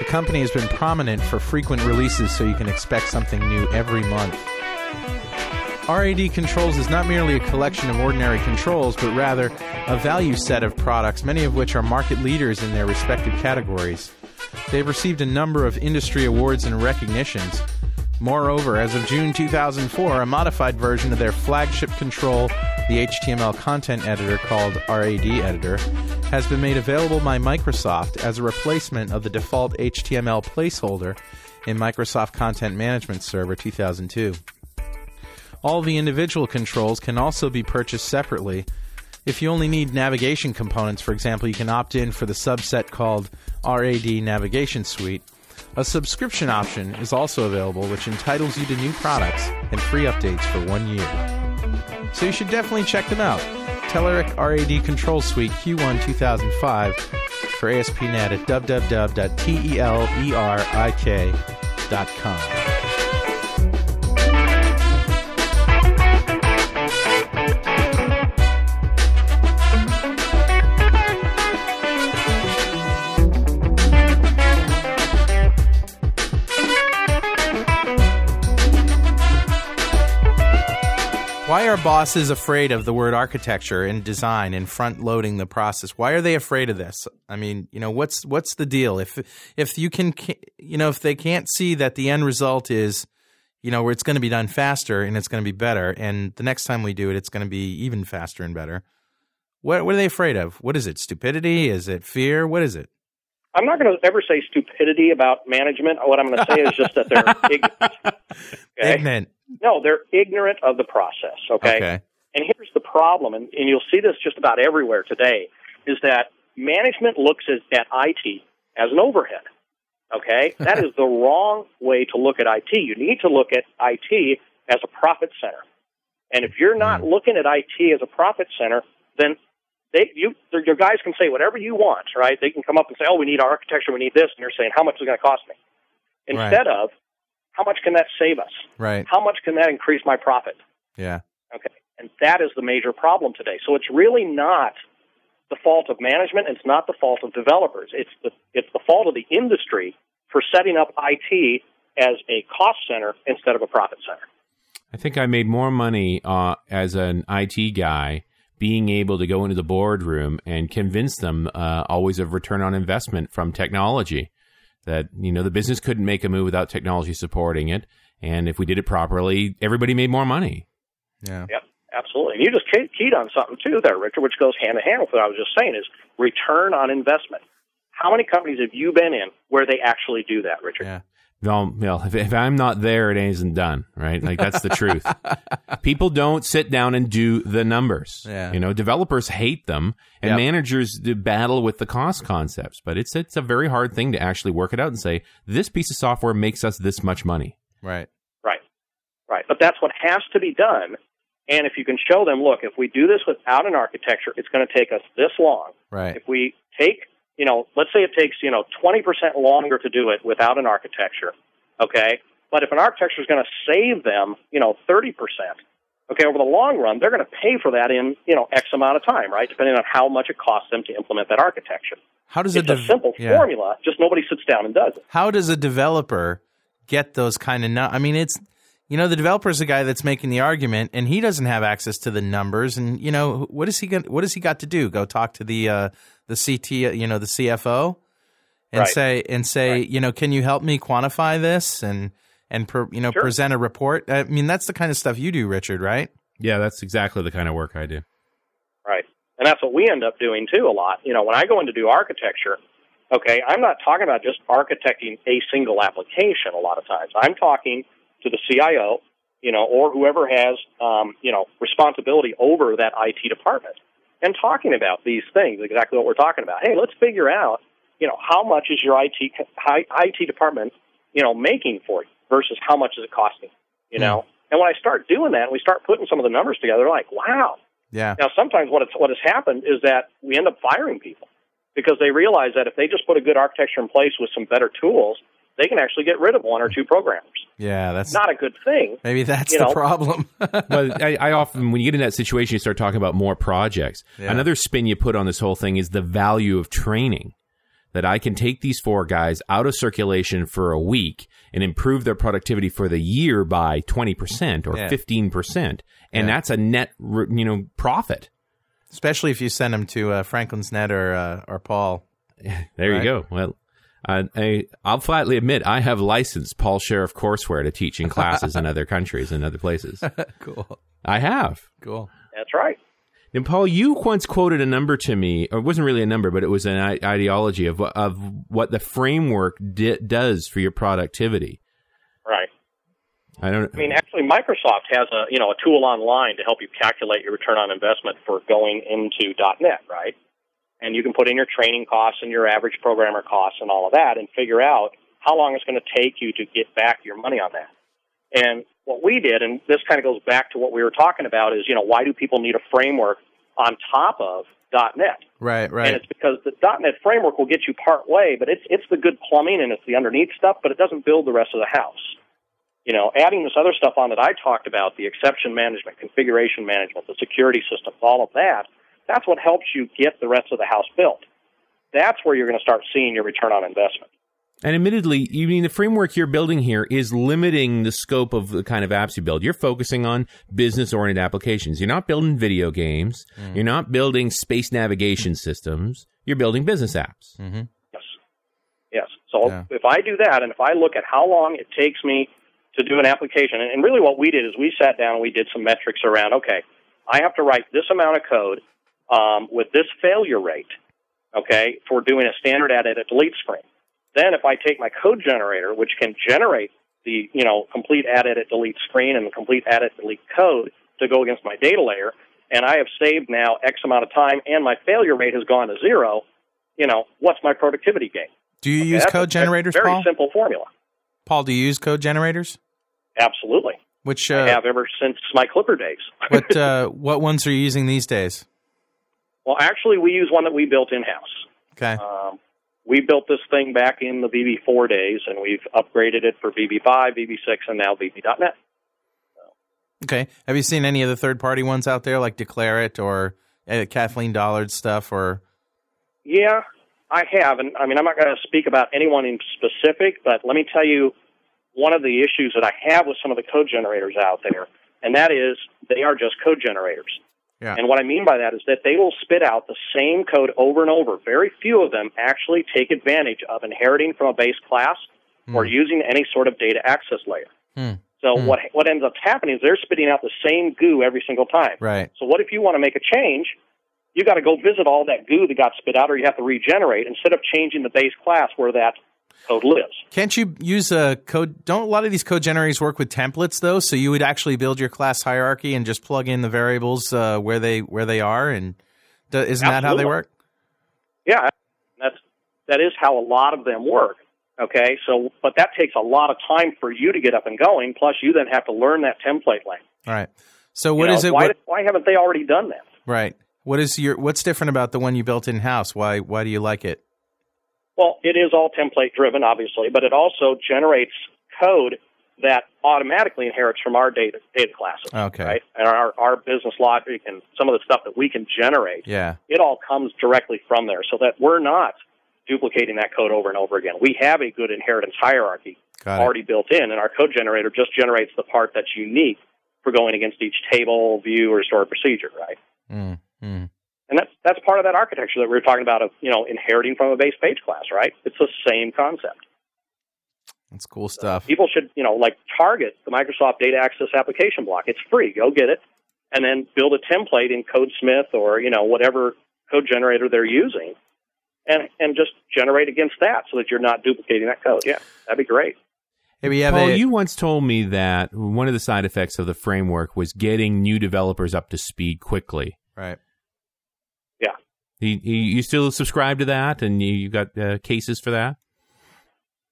The company has been prominent for frequent releases, so you can expect something new every month. R A D Controls is not merely a collection of ordinary controls, but rather a value set of products, many of which are market leaders in their respective categories. They've received a number of industry awards and recognitions. Moreover, as of June two thousand four, a modified version of their flagship control, the H T M L content editor called R A D Editor, has been made available by Microsoft as a replacement of the default H T M L placeholder in Microsoft Content Management Server two thousand two. All the individual controls can also be purchased separately. If you only need navigation components, for example, you can opt in for the subset called R A D Navigation Suite. A subscription option is also available, which entitles you to new products and free updates for one year. So you should definitely check them out. Telerik R A D Control Suite Q one two thousand five for ASPnet at w w w dot telerik dot com. Why are bosses afraid of the word architecture and design and front-loading the process? Why are they afraid of this? I mean, you know, what's what's the deal? If if you can, you know, if they can't see that the end result is, you know, it's going to be done faster and it's going to be better, and the next time we do it, it's going to be even faster and better. What, what are they afraid of? What is it? Stupidity? Is it fear? What is it? I'm not going to ever say stupidity about management. What I'm going to say is just that they're ignorant. Okay? Ignorant. No, they're ignorant of the process, okay? okay. And here's the problem, and, and you'll see this just about everywhere today, is that management looks at, at I T as an overhead, okay? That is the wrong way to look at I T. You need to look at I T as a profit center. And if you're not looking at I T as a profit center, then they, you, your guys can say whatever you want, right? They can come up and say, oh, we need our architecture, we need this, and they're saying, how much is it going to cost me? Instead right. of, how much can that save us? Right. How much can that increase my profit? Yeah. Okay. And that is the major problem today. So it's really not the fault of management. It's not the fault of developers. It's the it's the fault of the industry for setting up I T as a cost center instead of a profit center. I think I made more money uh, as an I T guy being able to go into the boardroom and convince them uh, always of return on investment from technology. That, you know, the business couldn't make a move without technology supporting it. And if we did it properly, everybody made more money. Yeah. Yep, absolutely. And you just keyed on something, too, there, Richard, which goes hand in hand with what I was just saying, is return on investment. How many companies have you been in where they actually do that, Richard? Yeah. Well, you know, if, if I'm not there, it isn't done, right? Like, that's the truth. People don't sit down and do the numbers. Yeah. You know, developers hate them, and yep. managers battle with the cost concepts. But it's it's a very hard thing to actually work it out and say, this piece of software makes us this much money. Right. Right. Right. But that's what has to be done. And if you can show them, look, if we do this without an architecture, it's going to take us this long. Right. If we take... You know, let's say it takes, you know, twenty percent longer to do it without an architecture, okay? But if an architecture is going to save them, you know, thirty percent, okay, over the long run, they're going to pay for that in, you know, X amount of time, right, depending on how much it costs them to implement that architecture. How does It's a, de- a simple yeah. formula, just nobody sits down and does it. How does a developer get those kind of nu- I mean, it's, you know, the developer's the guy that's making the argument, and he doesn't have access to the numbers, and, you know, what is he gonna, what has he got to do? Go talk to the... Uh, the C T O, you know, the C F O, and right. say, and say, right. you know, can you help me quantify this and, and per, you know, sure. present a report? I mean, that's the kind of stuff you do, Richard, right? Yeah, that's exactly the kind of work I do. Right. And that's what we end up doing, too, a lot. You know, when I go in to do architecture, okay, I'm not talking about just architecting a single application a lot of times. I'm talking to the C I O, you know, or whoever has, um, you know, responsibility over that I T department. And talking about these things, exactly what we're talking about. Hey, let's figure out, you know, how much is your I T I T department, you know, making for you versus how much is it costing, you know? Mm. And when I start doing that, and we start putting some of the numbers together, like, wow. Yeah. Now, sometimes what, it's, what has happened is that we end up firing people because they realize that if they just put a good architecture in place with some better tools, they can actually get rid of one or two programmers. Yeah, that's not a good thing. Maybe that's you know? the problem. But I, I often, when you get in that situation, you start talking about more projects. Yeah. Another spin you put on this whole thing is the value of training, that I can take these four guys out of circulation for a week and improve their productivity for the year by twenty percent or yeah. fifteen percent. And yeah. that's a net you know, profit. Especially if you send them to uh, Franklin's Net or, uh, or Paul. There right? you go. Well. Uh, I, I'll flatly admit I have licensed Paul Sheriff courseware to teach in classes in other countries and other places. Cool. I have. Cool. That's right. And Paul, you once quoted a number to me, or it wasn't really a number, but it was an I- ideology of of what the framework di- does for your productivity. Right. I don't. I mean, actually, Microsoft has a you know a tool online to help you calculate your return on investment for going into .NET, right? And you can put in your training costs and your average programmer costs and all of that and figure out how long it's going to take you to get back your money on that. And what we did, and this kind of goes back to what we were talking about, is, you know, why do people need a framework on top of .NET? Right, right. And it's because the .NET framework will get you part way, but it's it's the good plumbing and it's the underneath stuff, but it doesn't build the rest of the house. You know, adding this other stuff on that I talked about, the exception management, configuration management, the security systems, all of that, that's what helps you get the rest of the house built. That's where you're going to start seeing your return on investment. And admittedly, you mean the framework you're building here is limiting the scope of the kind of apps you build. You're focusing on business-oriented applications. You're not building video games. Mm. You're not building space navigation systems. You're building business apps. Mm-hmm. Yes. Yes. So yeah. if I do that, and if I look at how long it takes me to do an application, and really what we did is we sat down and we did some metrics around, okay, I have to write this amount of code Um, with this failure rate, okay, for doing a standard add, edit, delete screen. Then if I take my code generator, which can generate the, you know, complete add, edit, delete screen and the complete add, edit, delete code to go against my data layer, and I have saved now X amount of time and my failure rate has gone to zero, you know, what's my productivity gain? Do you okay, use code generators, a very Paul? Very simple formula. Paul, do you use code generators? Absolutely. Which uh, I have ever since my Clipper days. What uh, what ones are you using these days? Well, actually, we use one that we built in-house. Okay. Um, we built this thing back in the V B four days, and we've upgraded it for V B five, V B six, and now V B dot net. So. Okay. Have you seen any of the third-party ones out there, like Declarit or uh, Kathleen Dollard's stuff? Or yeah, I have. And I mean, I'm not going to speak about anyone in specific, but let me tell you one of the issues that I have with some of the code generators out there, and that is they are just code generators. Yeah. And what I mean by that is that they will spit out the same code over and over. Very few of them actually take advantage of inheriting from a base class mm. or using any sort of data access layer. Mm. So mm. what what ends up happening is they're spitting out the same goo every single time. Right. So what if you want to make a change? You got to go visit all that goo that got spit out, or you have to regenerate instead of changing the base class where that code lives. Can't you use a code? Don't a lot of these code generators work with templates though? So you would actually build your class hierarchy and just plug in the variables uh, where they where they are, and th- isn't Absolutely. that how they work? Yeah, that's that is how a lot of them work. Okay, so but that takes a lot of time for you to get up and going. Plus, you then have to learn that template language. All right. So what you know, is it? Why, what, why haven't they already done that? Right. What is your what's different about the one you built in house? Why why do you like it? Well, it is all template-driven, obviously, but it also generates code that automatically inherits from our data, data classes, okay. right? And our, our business logic and some of the stuff that we can generate, yeah. it all comes directly from there so that we're not duplicating that code over and over again. We have a good inheritance hierarchy Got already it. built in, and our code generator just generates the part that's unique for going against each table, view, or stored procedure, right? Mm-hmm. And that's that's part of that architecture that we were talking about of, you know, inheriting from a base page class, right? It's the same concept. That's cool stuff. So people should, you know, like target the Microsoft Data Access Application block. It's free. Go get it. And then build a template in CodeSmith or, you know, whatever code generator they're using and and just generate against that so that you're not duplicating that code. Yeah, that'd be great. Hey, Paul, a, you once told me that one of the side effects of the framework was getting new developers up to speed quickly. Right. You, you still subscribe to that, and you, you got uh, cases for that?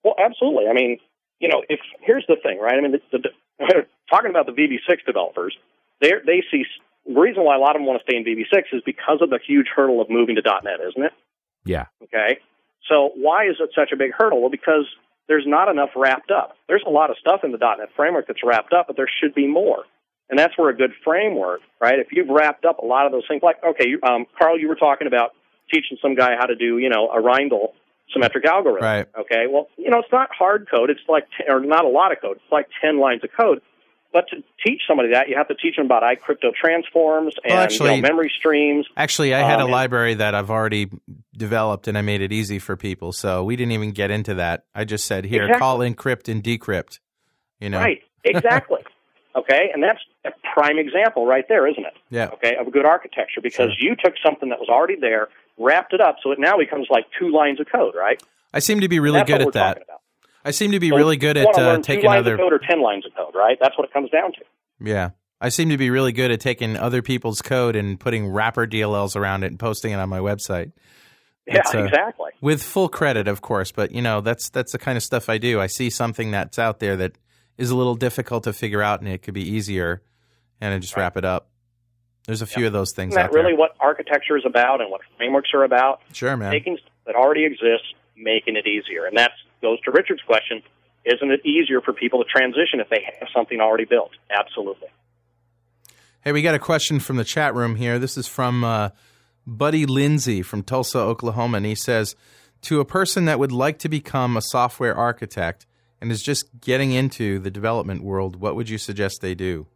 Well, absolutely. I mean, you know, if here's the thing, right? I mean, the, the, talking about the V B six developers, they they see the reason why a lot of them want to stay in V B six is because of the huge hurdle of moving to .NET, isn't it? Yeah. Okay. So why is it such a big hurdle? Well, because there's not enough wrapped up. There's a lot of stuff in the .NET framework that's wrapped up, but there should be more. And that's where a good framework, right? If you've wrapped up a lot of those things, like, okay, um, Carl, you were talking about teaching some guy how to do, you know, a Rindle symmetric algorithm. Right. Okay, well, you know, it's not hard code. It's like, t- or not a lot of code. It's like ten lines of code. But to teach somebody that, you have to teach them about iCrypto transforms and well, actually, you know, memory streams. Actually, I had um, a library that I've already developed, and I made it easy for people. So we didn't even get into that. I just said, here, exactly. call encrypt and decrypt. You know, right, exactly. Okay, and that's a prime example right there, isn't it? Yeah. Okay, of a good architecture because sure. you took something that was already there, wrapped it up, so it now becomes like two lines of code, right? I seem to be really good at that. I seem to be so really good at uh, taking other code or ten lines of code, right? That's what it comes down to. Yeah, I seem to be really good at taking other people's code and putting wrapper D L Ls around it and posting it on my website. That's, yeah, exactly. Uh, with full credit, of course, but you know that's that's the kind of stuff I do. I see something that's out there that is a little difficult to figure out, and it could be easier, and I just right. wrap it up. There's a few yep. of those things Isn't that out there. Really what architecture is about and what frameworks are about? Sure, man. Taking stuff that already exists, making it easier. And that goes to Richard's question, isn't it easier for people to transition if they have something already built? Absolutely. Hey, we got a question from the chat room here. This is from uh, Buddy Lindsay from Tulsa, Oklahoma, and he says, to a person that would like to become a software architect, and is just getting into the development world, what would you suggest they do?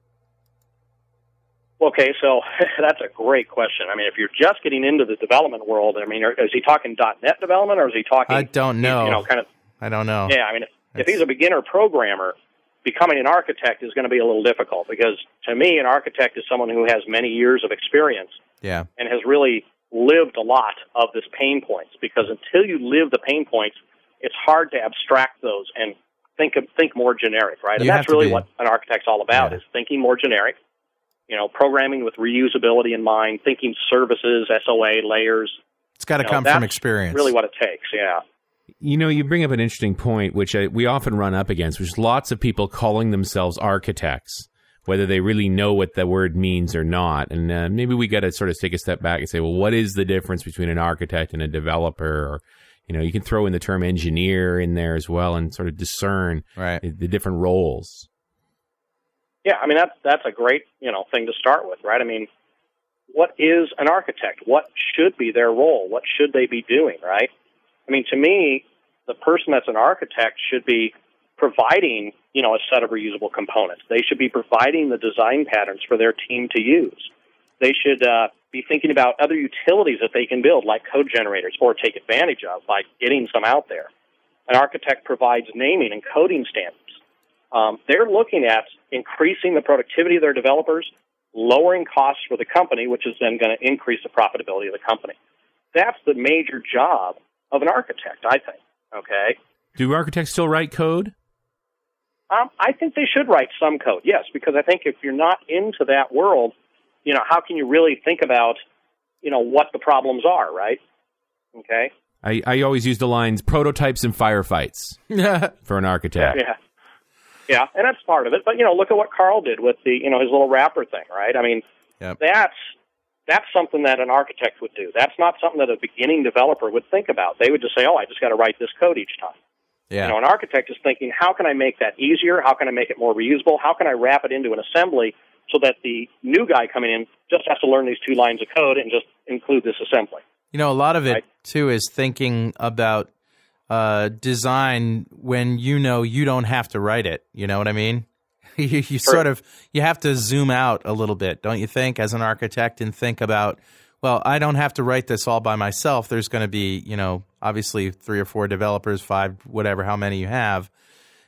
Okay, so that's a great question. I mean, if you're just getting into the development world, I mean, are, is he talking .NET development, or is he talking? I don't know. You know, kind of. I don't know. Yeah, I mean, if, if he's a beginner programmer, becoming an architect is going to be a little difficult because, to me, an architect is someone who has many years of experience. Yeah. And has really lived a lot of these pain points because until you live the pain points, it's hard to abstract those and think of, think more generic, right? And you that's really what an architect's all about yeah. is thinking more generic, you know, programming with reusability in mind, thinking services, S O A, layers. It's got to you know, come from experience. Really what it takes, yeah. You know, you bring up an interesting point, which I, we often run up against, which is lots of people calling themselves architects, whether they really know what the word means or not. And uh, maybe we got to sort of take a step back and say, well, what is the difference between an architect and a developer? Or, you know, you can throw in the term engineer in there as well and sort of discern right. the, the different roles. Yeah, I mean, that's, that's a great, you know, thing to start with, right? I mean, what is an architect? What should be their role? What should they be doing, right? I mean, to me, the person that's an architect should be providing, you know, a set of reusable components. They should be providing the design patterns for their team to use. They should uh, be thinking about other utilities that they can build, like code generators, or take advantage of by getting some out there. An architect provides naming and coding standards. Um, they're looking at increasing the productivity of their developers, lowering costs for the company, which is then going to increase the profitability of the company. That's the major job of an architect, I think. Okay. Do architects still write code? Um, I think they should write some code, yes, because I think if you're not into that world, you know, how can you really think about, you know, what the problems are, right? Okay. I, I always use the lines prototypes and firefights for an architect. Yeah. Yeah, and that's part of it. But, you know, look at what Carl did with the, you know, his little wrapper thing, right? I mean, yep. that's... That's something that an architect would do. That's not something that a beginning developer would think about. They would just say, oh, I just got to write this code each time. Yeah. You know, an architect is thinking, how can I make that easier? How can I make it more reusable? How can I wrap it into an assembly so that the new guy coming in just has to learn these two lines of code and just include this assembly? You know, a lot of it, right? too, is thinking about uh, design when you know you don't have to write it. You know what I mean? You, you sort of, you have to zoom out a little bit, don't you think, as an architect, and think about, well, I don't have to write this all by myself. There's going to be, you know, obviously three or four developers, five, whatever, how many you have.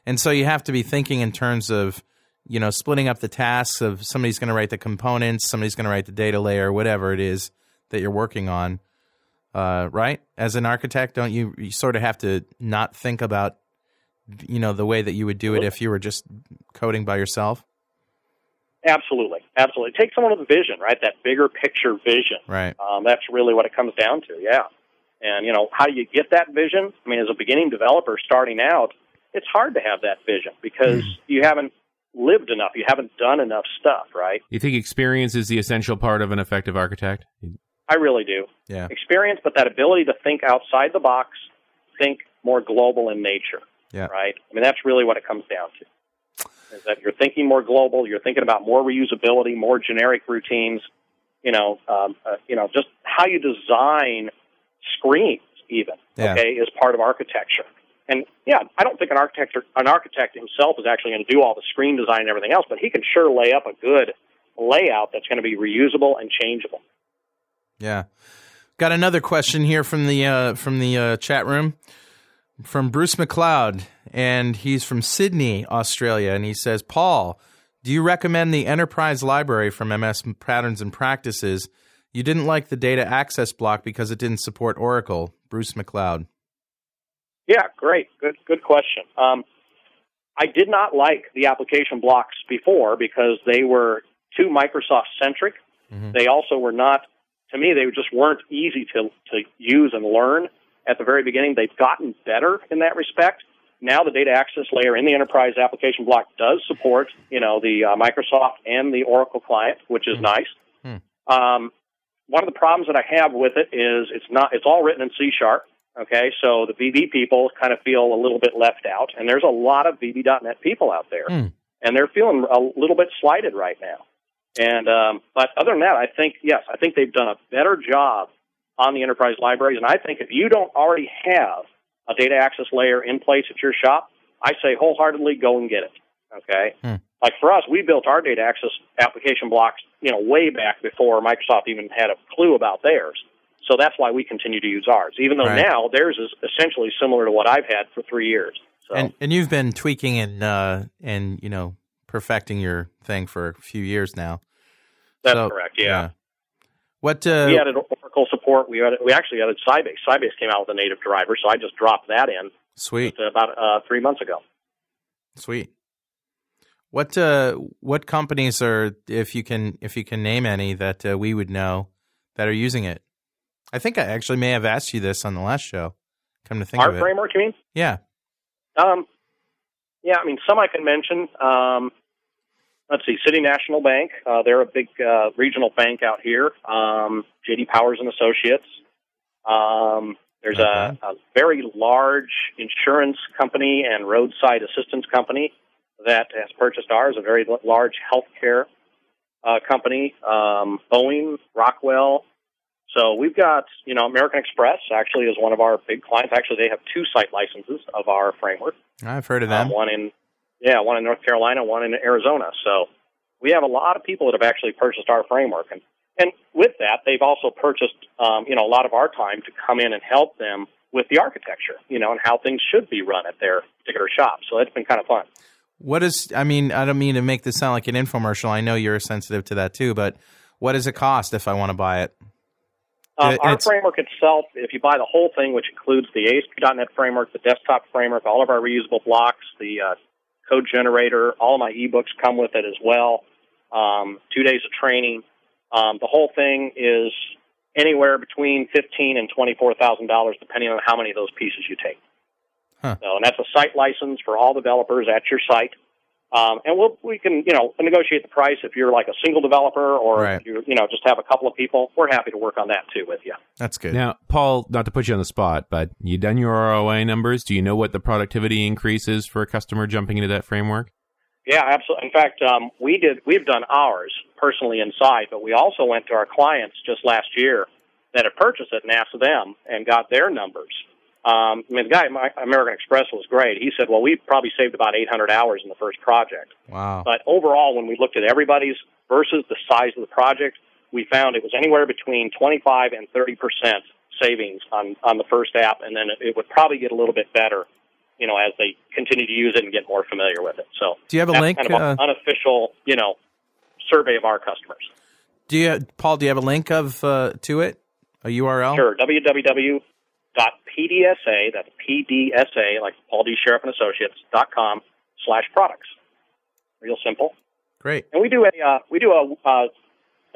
And so you have to be thinking in terms of, you know, splitting up the tasks of somebody's going to write the components, somebody's going to write the data layer, whatever it is that you're working on, uh, right? As an architect, don't you, you sort of have to not think about, you know, the way that you would do it if you were just coding by yourself? Absolutely. Absolutely. Take someone with a vision, right? That bigger picture vision. Right. Um, that's really what it comes down to, yeah. And, you know, how do you get that vision? I mean, as a beginning developer starting out, it's hard to have that vision because mm. you haven't lived enough. You haven't done enough stuff, right? You think experience is the essential part of an effective architect? I really do. Yeah. Experience, but that ability to think outside the box, think more global in nature. Yeah. Right? I mean, that's really what it comes down to, is that you're thinking more global, you're thinking about more reusability, more generic routines, you know, um, uh, you know, just how you design screens even, yeah. okay, is part of architecture. And, yeah, I don't think an architect, an architect himself is actually going to do all the screen design and everything else, but he can sure lay up a good layout that's going to be reusable and changeable. Yeah. Got another question here from the, uh, from the uh, chat room. From Bruce McLeod, and he's from Sydney, Australia, and he says, Paul, do you recommend the Enterprise Library from M S Patterns and Practices? You didn't like the data access block because it didn't support Oracle. Bruce McLeod. Yeah, great. Good good question. Um, I did not like the application blocks before because they were too Microsoft-centric. Mm-hmm. They also were not, to me, they just weren't easy to, to use and learn. At the very beginning, they've gotten better in that respect. Now the data access layer in the enterprise application block does support, you know, the uh, Microsoft and the Oracle client, which is mm. nice. Mm. Um, one of the problems that I have with it is it's not, it's all written in C Sharp, okay? So the V B people kind of feel a little bit left out, and there's a lot of V B dot net people out there, mm. and they're feeling a little bit slighted right now. And um, but other than that, I think, yes, I think they've done a better job on the enterprise libraries. And I think if you don't already have a data access layer in place at your shop, I say wholeheartedly go and get it, okay? Hmm. Like for us, we built our data access application blocks, you know, way back before Microsoft even had a clue about theirs. So that's why we continue to use ours, even though right. now theirs is essentially similar to what I've had for three years. So. And, and you've been tweaking and, uh, and, you know, perfecting your thing for a few years now. That's so, correct, yeah. yeah. What uh, we added Oracle support. We added, we actually added Sybase. Sybase came out with a native driver, so I just dropped that in. Sweet. About uh, three months ago. Sweet. What uh, what companies are, if you can if you can name any that uh, we would know that are using it? I think I actually may have asked you this on the last show. Come to think of it. Our framework, you mean? Yeah. Um, yeah, I mean, some I can mention. Um, let's see, City National Bank. Uh, they're a big uh, regional bank out here. Um, J D Powers and Associates. Um, there's okay. a, a very large insurance company and roadside assistance company that has purchased ours, a very large healthcare uh, company, um, Boeing, Rockwell. So we've got, you know, American Express actually is one of our big clients. Actually, they have two site licenses of our framework. I've heard of them. Uh, one in, yeah, one in North Carolina, one in Arizona. So we have a lot of people that have actually purchased our framework. And, and with that, they've also purchased, um, you know, a lot of our time to come in and help them with the architecture, you know, and how things should be run at their particular shop. So that's been kind of fun. What is, I mean, I don't mean to make this sound like an infomercial. I know you're sensitive to that too, but what does it cost if I want to buy it? Um, it our it's... framework itself, if you buy the whole thing, which includes the A S P dot net framework, the desktop framework, all of our reusable blocks, the uh, code generator, all of my ebooks come with it as well, um, two days of training. Um, the whole thing is anywhere between fifteen thousand dollars and twenty-four thousand dollars, depending on how many of those pieces you take. Huh. So, and that's a site license for all developers at your site. Um, and we'll, we can, you know, negotiate the price if you're like a single developer or, right. you, you know, just have a couple of people. We're happy to work on that, too, with you. That's good. Now, Paul, not to put you on the spot, but you done your R O I numbers. Do you know what the productivity increase is for a customer jumping into that framework? Yeah, absolutely. In fact, um, we did, we've done ours personally inside, but we also went to our clients just last year that had purchased it and asked them and got their numbers. Um, I mean, the guy at my American Express was great. He said, well, we probably saved about eight hundred hours in the first project. Wow. But overall, when we looked at everybody's versus the size of the project, we found it was anywhere between twenty-five and thirty percent savings on, on the first app, and then it, it would probably get a little bit better, you know, as they continue to use it and get more familiar with it. So do you have a that's link? Kind of uh, an unofficial, you know, survey of our customers. Do you, Paul, do you have a link of uh, to it, a U R L? Sure, www. Dot P D S A, that's P D S A, like Paul D. Sheriff and Associates, dot com slash products. Real simple. Great. And we do a, uh, we do a, uh,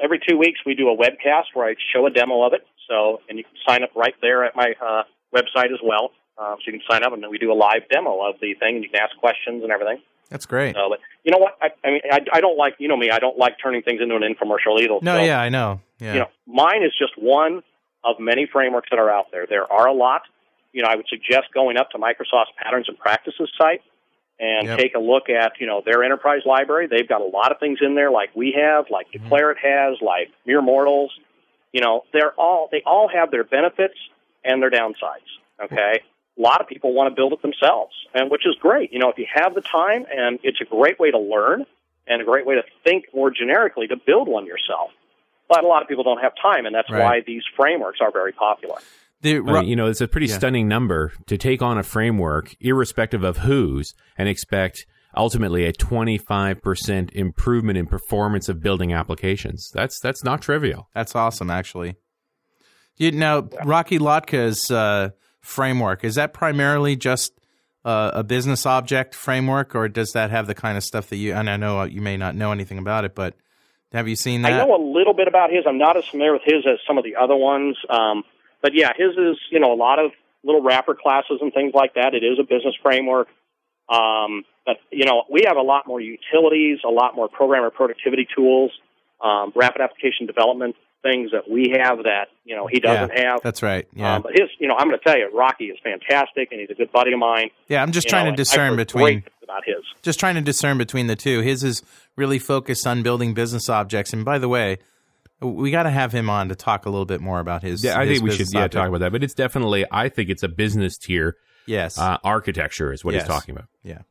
every two weeks we do a webcast where I show a demo of it. So, and you can sign up right there at my uh, website as well. Uh, so you can sign up and then we do a live demo of the thing and you can ask questions and everything. That's great. So, but you know what? I, I mean, I, I don't like, you know me, I don't like turning things into an infomercial either. No, so, yeah, I know. Yeah. You know, mine is just one of many frameworks that are out there. There are a lot. You know, I would suggest going up to Microsoft's Patterns and Practices site and yep. take a look at, you know, their enterprise library. They've got a lot of things in there like we have, like mm-hmm. Declarit has, like Mere Mortals. You know, they're all they all have their benefits and their downsides, okay? Mm-hmm. A lot of people want to build it themselves, and which is great. You know, if you have the time, and it's a great way to learn and a great way to think more generically to build one yourself. But a lot of people don't have time, and that's right. why these frameworks are very popular. The, I mean, you know, it's a pretty yeah. stunning number to take on a framework, irrespective of whose, and expect ultimately a twenty-five percent improvement in performance of building applications. That's that's not trivial. That's awesome, actually. You, now, yeah. Rocky Lotka's uh, framework, is that primarily just uh, a business object framework, or does that have the kind of stuff that you – and I know you may not know anything about it, but – have you seen that? I know a little bit about his. I'm not as familiar with his as some of the other ones. Um, but, yeah, his is, you know, a lot of little wrapper classes and things like that. It is a business framework. Um, but, you know, we have a lot more utilities, a lot more programmer productivity tools, um, rapid application development things that we have that, you know, he doesn't yeah, have. That's right. Yeah. Um, but his, you know, I'm going to tell you, Rocky is fantastic, and he's a good buddy of mine. Yeah, I'm just you trying know, to discern between. About his. Just trying to discern between the two. His is really focused on building business objects. And by the way, we got to have him on to talk a little bit more about his. Yeah, I his think we should yeah, talk about that. But it's definitely, I think it's a business tier. Yes, uh, architecture is what yes. he's talking about. Yeah,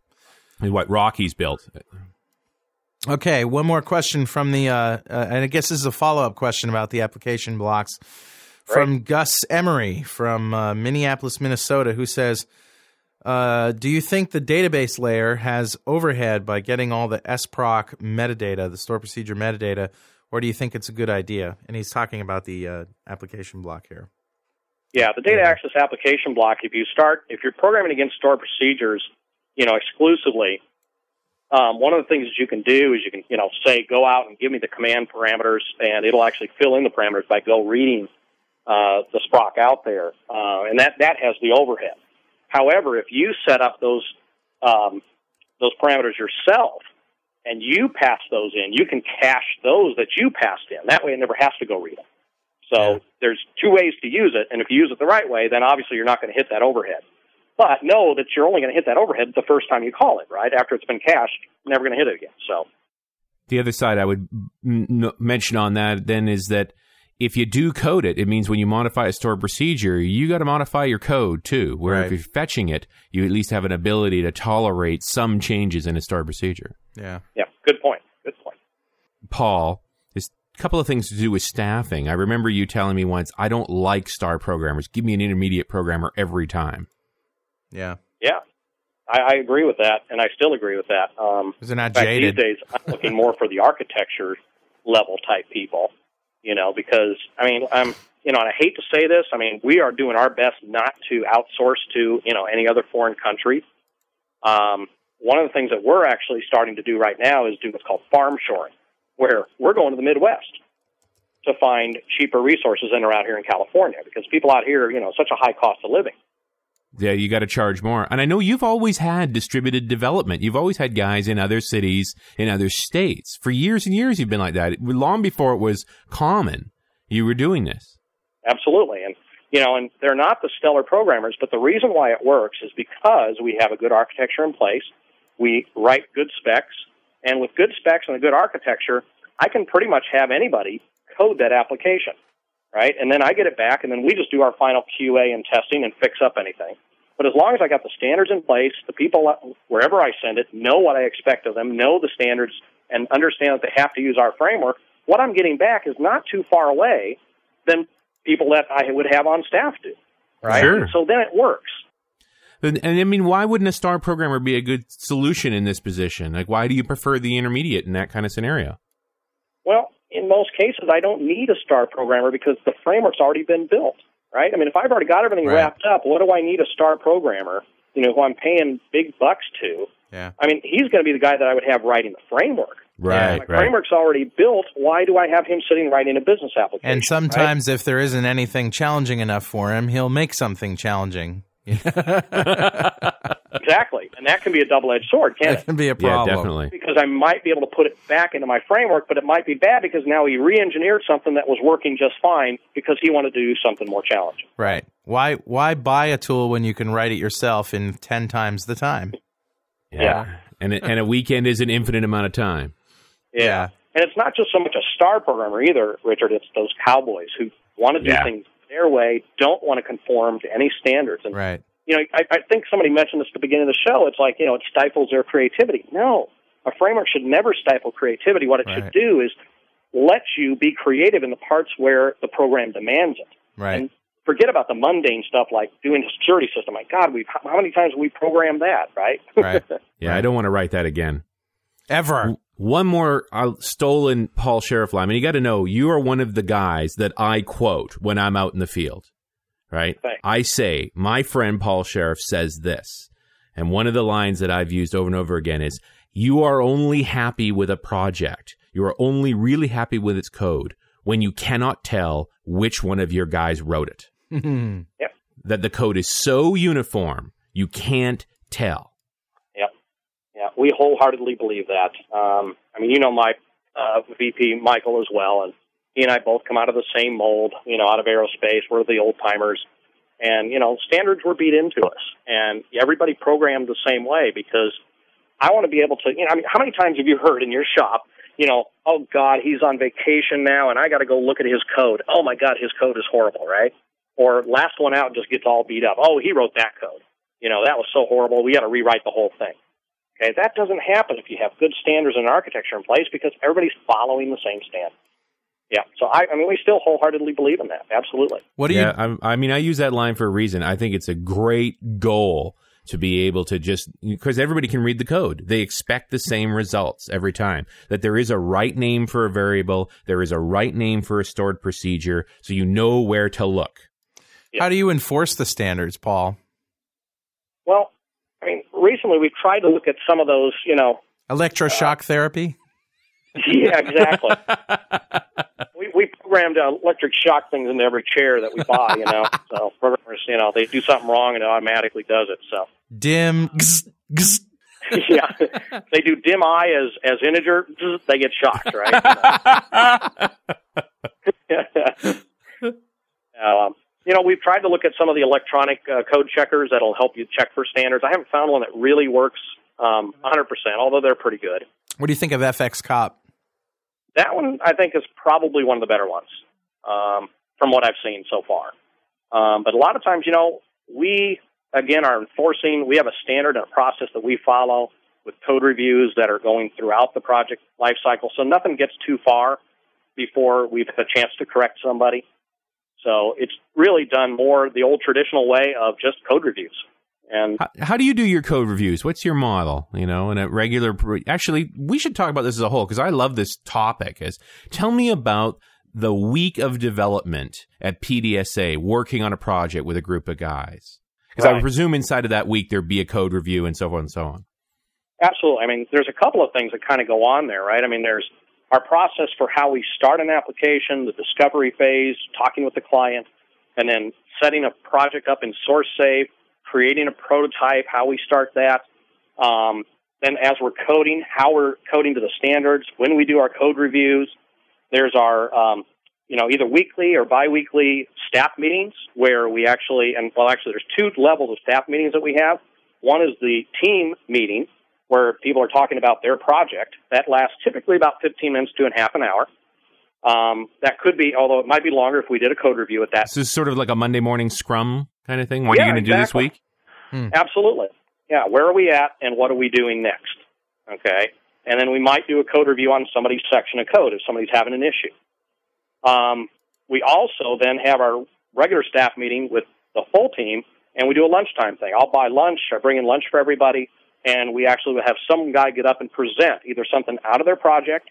and what Rocky's built. Okay, one more question from the, uh, uh, and I guess this is a follow-up question about the application blocks from right. Gus Emery from uh, Minneapolis, Minnesota, who says, uh, do you think the database layer has overhead by getting all the S P R O C metadata, the stored procedure metadata, or do you think it's a good idea? And he's talking about the uh, application block here. Yeah, the data yeah. access application block, if you start, if you're programming against stored procedures, you know, exclusively, Um, one of the things that you can do is you can, you know, say, go out and give me the command parameters, and it'll actually fill in the parameters by go reading uh, the Sprock out there, uh, and that, that has the overhead. However, if you set up those um, those parameters yourself and you pass those in, you can cache those that you passed in. That way, it never has to go read them. So there's two ways to use it, and if you use it the right way, then obviously you're not going to hit that overhead. But know that you're only going to hit that overhead the first time you call it, right? After it's been cached, you're never going to hit it again. So the other side I would n- mention on that then is that if you do code it, it means when you modify a stored procedure, you got to modify your code too, where right. if you're fetching it, you at least have an ability to tolerate some changes in a stored procedure. Yeah. Yeah, good point. Good point. Paul, there's a couple of things to do with staffing. I remember you telling me once, I don't like star programmers. Give me an intermediate programmer every time. Yeah. Yeah. I, I agree with that, and I still agree with that. Um, Is it not jaded? These days, I'm looking more for the architecture level type people, you know, because, I mean, I'm, you know, and I hate to say this, I mean, we are doing our best not to outsource to, you know, any other foreign country. Um, one of the things that we're actually starting to do right now is do what's called farm shoring, where we're going to the Midwest to find cheaper resources than are out here in California, because people out here, you know, such a high cost of living. Yeah, you got to charge more. And I know you've always had distributed development. You've always had guys in other cities, in other states. For years and years, you've been like that. Long before it was common, you were doing this. Absolutely. And, you know, and they're not the stellar programmers, but the reason why it works is because we have a good architecture in place. We write good specs. And with good specs and a good architecture, I can pretty much have anybody code that application. Right? And then I get it back, and then we just do our final Q A and testing and fix up anything. But as long as I got the standards in place, the people, wherever I send it, know what I expect of them, know the standards, and understand that they have to use our framework, what I'm getting back is not too far away than people that I would have on staff do. Right? Sure. So then it works. And, and I mean, why wouldn't a star programmer be a good solution in this position? Like, why do you prefer the intermediate in that kind of scenario? Well, in most cases, I don't need a star programmer because the framework's already been built, right? I mean, if I've already got everything right. wrapped up, what do I need a star programmer, you know, who I'm paying big bucks to? Yeah. I mean, he's going to be the guy that I would have writing the framework. Right, My right. framework's already built. Why do I have him sitting writing a business application? And sometimes right? if there isn't anything challenging enough for him, he'll make something challenging. Exactly. And that can be a double-edged sword, can't it? That can be a problem. Yeah, definitely. Because I might be able to put it back into my framework, but it might be bad because now he re-engineered something that was working just fine because he wanted to do something more challenging. Right. Why Why buy a tool when you can write it yourself in ten times the time? Yeah. yeah. And, it, and a weekend is an infinite amount of time. Yeah. yeah. And it's not just so much a star programmer either, Richard. It's those cowboys who want to do yeah. things their way, don't want to conform to any standards. And, right. you know, I, I think somebody mentioned this at the beginning of the show. It's like, you know, it stifles their creativity. No, a framework should never stifle creativity. What it right. should do is let you be creative in the parts where the program demands it. Right. And forget about the mundane stuff like doing a security system. My God, we how many times have we programmed that, right? Right. Yeah, right. I don't want to write that again. Ever. One more uh, stolen Paul Sheriff line. I mean, you got to know, you are one of the guys that I quote when I'm out in the field, right? Thanks. I say, my friend Paul Sheriff says this, and one of the lines that I've used over and over again is, you are only happy with a project. You are only really happy with its code when you cannot tell which one of your guys wrote it. Mm-hmm. Yep. That the code is so uniform, you can't tell. Yeah, we wholeheartedly believe that. Um, I mean, you know my uh, V P, Michael, as well, and he and I both come out of the same mold, you know, out of aerospace. We're the old-timers. And, you know, standards were beat into us. And everybody programmed the same way because I want to be able to, you know, I mean, how many times have you heard in your shop, you know, oh, God, he's on vacation now, and I got to go look at his code. Oh, my God, his code is horrible, right? Or last one out just gets all beat up. Oh, he wrote that code. You know, that was so horrible, we got to rewrite the whole thing. Okay, that doesn't happen if you have good standards and architecture in place because everybody's following the same standard. Yeah, so I, I mean, we still wholeheartedly believe in that. Absolutely. What do yeah, you? I, I mean, I use that line for a reason. I think it's a great goal to be able to just because everybody can read the code. They expect the same results every time. That there is a right name for a variable, there is a right name for a stored procedure, so you know where to look. Yeah. How do you enforce the standards, Paul? Well, I mean, recently we've tried to look at some of those, you know... Electroshock uh, therapy? Yeah, exactly. we, we programmed uh, electric shock things into every chair that we buy, you know. So programmers, you know, they do something wrong and it automatically does it. So dim. Gzz, gzz. Yeah, they do dim I as as integer. Gzz, they get shocked, right? um, you know, we've tried to look at some of the electronic uh, code checkers that'll help you check for standards. I haven't found one that really works um, one hundred percent, although they're pretty good. What do you think of F X Cop? That one, I think, is probably one of the better ones um, from what I've seen so far. Um, but a lot of times, you know, we, again, are enforcing, we have a standard and a process that we follow with code reviews that are going throughout the project lifecycle, so nothing gets too far before we've had a chance to correct somebody. So it's really done more the old traditional way of just code reviews. And how, how do you do your code reviews? What's your model? You know, and a regular. Actually, we should talk about this as a whole because I love this topic. Is tell me about the week of development at P D S A, working on a project with a group of guys. Because right. I would presume inside of that week there'd be a code review and so on and so on. Absolutely. I mean, there's a couple of things that kind of go on there, right? I mean, there's our process for how we start an application, the discovery phase, talking with the client, and then setting a project up in source save. Creating a prototype, how we start that. Um, then as we're coding, how we're coding to the standards, when we do our code reviews. There's our, um, you know, either weekly or biweekly staff meetings where we actually, and well, actually there's two levels of staff meetings that we have. One is the team meeting where people are talking about their project. That lasts typically about fifteen minutes to a half an hour. Um, that could be, although it might be longer if we did a code review at that. This is sort of like a Monday morning scrum kind of thing. What yeah, are you going to exactly. do this week? Hmm. Absolutely. Yeah. Where are we at and what are we doing next? Okay. And then we might do a code review on somebody's section of code if somebody's having an issue. Um, we also then have our regular staff meeting with the whole team and we do a lunchtime thing. I'll buy lunch. I bring in lunch for everybody. And we actually will have some guy get up and present either something out of their project.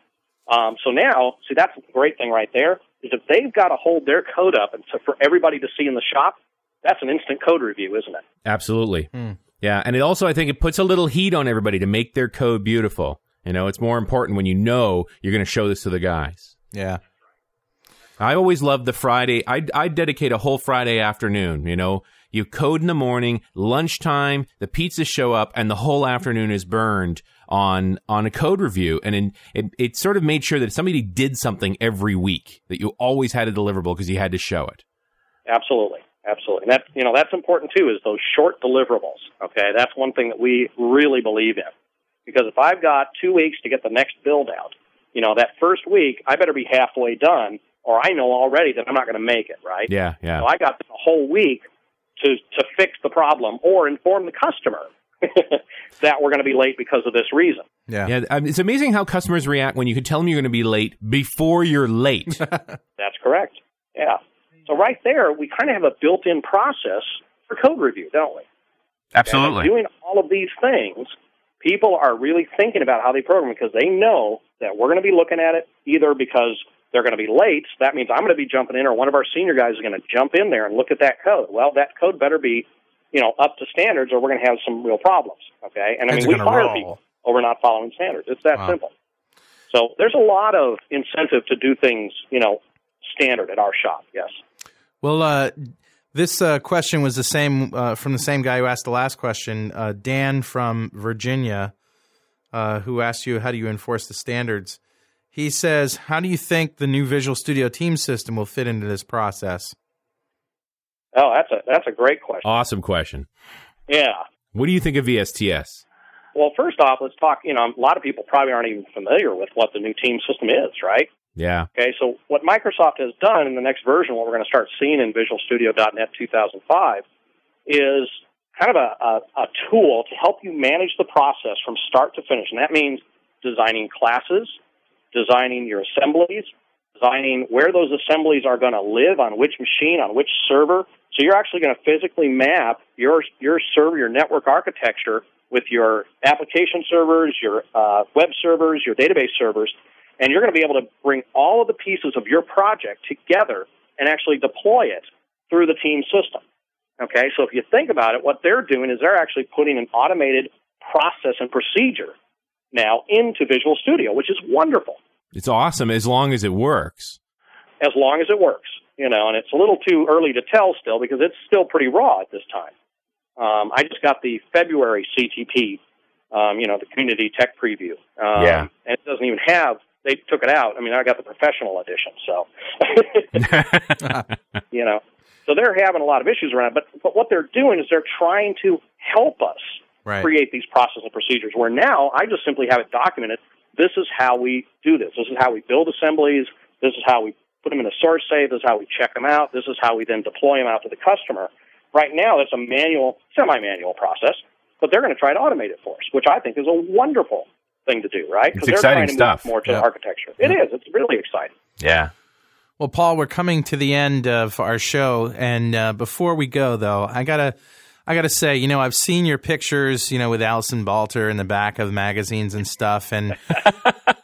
Um, so now, see, that's a great thing right there, is if they've got to hold their code up and so for everybody to see in the shop, that's an instant code review, isn't it? Absolutely. Mm. Yeah, and it also, I think, it puts a little heat on everybody to make their code beautiful. You know, it's more important when you know you're going to show this to the guys. Yeah. I always love the Friday. I, I dedicate a whole Friday afternoon, you know. You code in the morning, lunchtime, the pizzas show up, and the whole afternoon is burned on on a code review. And in, it, it sort of made sure that somebody did something every week, that you always had a deliverable because you had to show it. Absolutely. Absolutely. And that, you know, that's important, too, is those short deliverables. Okay, that's one thing that we really believe in. Because if I've got two weeks to get the next build out, you know, that first week, I better be halfway done, or I know already that I'm not going to make it, right? Yeah, yeah. So I got the whole week to to fix the problem or inform the customer that we're going to be late because of this reason. Yeah, yeah. It's amazing how customers react when you can tell them you're going to be late before you're late. That's correct. Yeah. So right there, we kind of have a built-in process for code review, don't we? Absolutely. Doing all of these things, people are really thinking about how they program because they know that we're going to be looking at it either because they're going to be late. So that means I'm going to be jumping in, or one of our senior guys is going to jump in there and look at that code. Well, that code better be, you know, up to standards, or we're going to have some real problems. Okay, and I mean, we fire people over not following standards. It's that simple. So there's a lot of incentive to do things, you know, standard at our shop. Yes. Well, uh, this uh, question was the same uh, from the same guy who asked the last question, uh, Dan from Virginia, uh, who asked you, "How do you enforce the standards?" He says, how do you think the new Visual Studio Team system will fit into this process? Oh, that's a that's a great question. Awesome question. Yeah. What do you think of V S T S? Well, first off, let's talk, you know, a lot of people probably aren't even familiar with what the new team system is, right? Yeah. Okay, so what Microsoft has done in the next version, what we're going to start seeing in Visual Studio dot net two thousand five, is kind of a, a, a tool to help you manage the process from start to finish. And that means designing classes, designing your assemblies, designing where those assemblies are going to live, on which machine, on which server. So you're actually going to physically map your your server, your network architecture with your application servers, your uh, web servers, your database servers, and you're going to be able to bring all of the pieces of your project together and actually deploy it through the team system. Okay, so if you think about it, what they're doing is they're actually putting an automated process and procedure now into Visual Studio, which is wonderful. It's awesome as long as it works. as long as it works, you know, and it's a little too early to tell still because it's still pretty raw at this time. Um, I just got the February C T P, um, you know, the community tech preview. Um, yeah. And it doesn't even have, they took it out. I mean, I got the professional edition, so, you know. So they're having a lot of issues around it, but, but what they're doing is they're trying to help us right. create these processes and procedures, where now I just simply have it documented. This is how we do this. This is how we build assemblies. This is how we put them in a source save. This is how we check them out. This is how we then deploy them out to the customer. Right now, it's a manual, semi-manual process, but they're going to try to automate it for us, which I think is a wonderful thing to do, right? Because they're exciting trying to stuff. Move more to yeah. architecture. It yeah. is. It's really exciting. Yeah. Well, Paul, we're coming to the end of our show, and uh, before we go, though, I gotta, I gotta say, you know, I've seen your pictures, you know, with Alison Balter in the back of magazines and stuff, and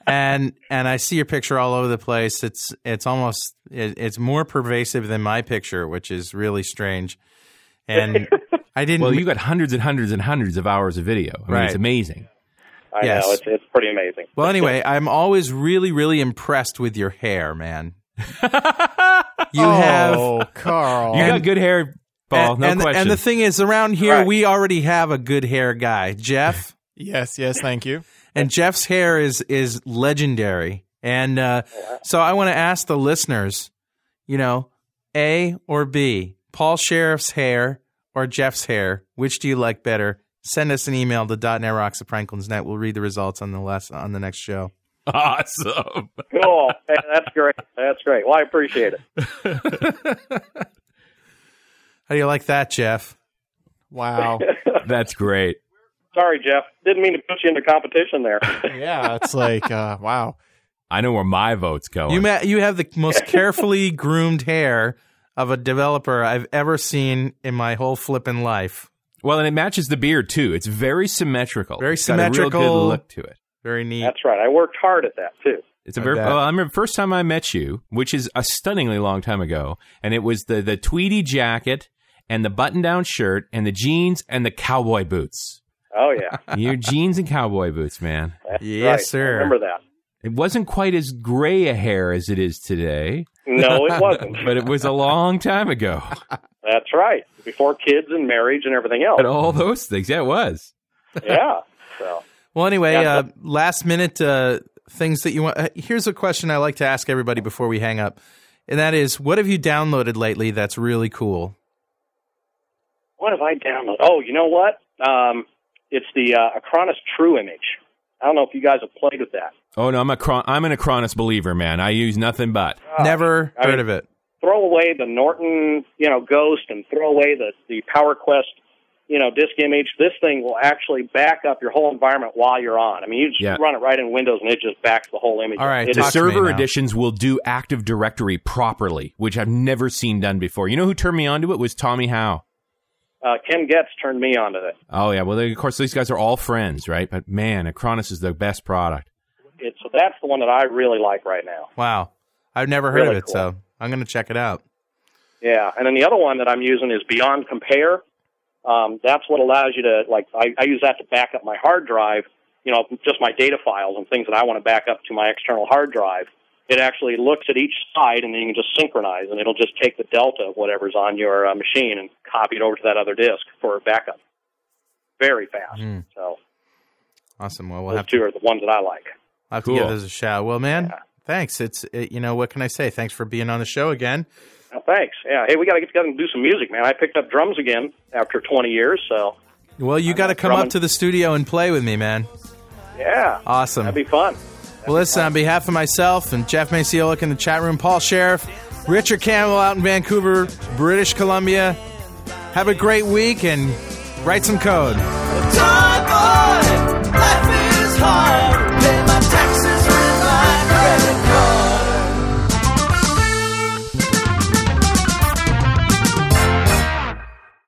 and and I see your picture all over the place. It's it's almost it, it's more pervasive than my picture, which is really strange. And I didn't. Well, you got hundreds and hundreds and hundreds of hours of video. I mean, right. It's amazing. I yes. know. It's, it's pretty amazing. Well, anyway, I'm always really, really impressed with your hair, man. you oh, have. Carl. You and, got good hair, Paul. And, no and, question. And the thing is, around here, right. we already have a good hair guy, Jeff. yes, yes, thank you. And Jeff's hair is, is legendary. And uh, so I want to ask the listeners, you know, A or B? Paul Sheriff's hair or Jeff's hair? Which do you like better? Send us an email to dot net rocks at franklinsnet. We'll read the results on the last, on the next show. Awesome. Cool. Hey, that's great. That's great. Well, I appreciate it. How do you like that, Jeff? Wow. That's great. Sorry, Jeff. Didn't mean to put you into competition there. yeah, it's like, uh, wow. I know where my vote's going. You ma- you have the most carefully groomed hair of a developer I've ever seen in my whole flippin' life. Well, and it matches the beard, too. It's very symmetrical. Very it's symmetrical. It's got a real good look to it. Very neat. That's right. I worked hard at that, too. It's a very. Well, I remember the first time I met you, which is a stunningly long time ago, and it was the, the tweedy jacket and the button-down shirt and the jeans and the cowboy boots. Oh, yeah. Your jeans and cowboy boots, man. That's yes, right. sir. I remember that. It wasn't quite as gray a hair as it is today. No, it wasn't. But it was a long time ago. That's right. Before kids and marriage and everything else. And all those things. Yeah, it was. yeah. So. Well, anyway, yeah. uh, last minute uh, things that you want. Uh, here's a question I like to ask everybody before we hang up. And that is, what have you downloaded lately that's really cool? What have I downloaded? Oh, you know what? Um, it's the uh, Acronis True Image. I don't know if you guys have played with that. Oh, no, I'm a Cron- I'm an Acronis believer, man. I use nothing but. Uh, Never I heard mean, of it. Throw away the Norton, you know, Ghost, and throw away the, the PowerQuest, you know, disk image. This thing will actually back up your whole environment while you're on. I mean, you just yeah. run it right in Windows, and it just backs the whole image. All right, the server editions will do Active Directory properly, which I've never seen done before. You know who turned me on to it was Tommy Howe. Uh, Ken Getz turned me on to it. Oh, yeah. Well, they, of course, these guys are all friends, right? But, man, Acronis is the best product. It, so that's the one that I really like right now. Wow. I've never heard really of it, cool. so I'm going to check it out. Yeah. And then the other one that I'm using is Beyond Compare. Um, that's what allows you to, like, I, I use that to back up my hard drive, you know, just my data files and things that I want to back up to my external hard drive. It actually looks at each side, and then you can just synchronize, and it'll just take the delta of whatever's on your uh, machine and copy it over to that other disk for a backup. Very fast. Mm. So awesome. Well, we'll those have two to, are the ones that I like. I'll have cool. to give those a shout. Well, man, yeah. thanks. It's it, you know, what can I say? Thanks for being on the show again. Well, thanks. Yeah. Hey, we got to get together and do some music, man. I picked up drums again after twenty years. So well, you got to come drumming. up to the studio and play with me, man. Yeah. Awesome. That'd be fun. Well, listen, on behalf of myself and Jeff Macielik in the chat room, Paul Sheriff, Richard Campbell out in Vancouver, British Columbia, have a great week and write some code. Time, boy, life is hard.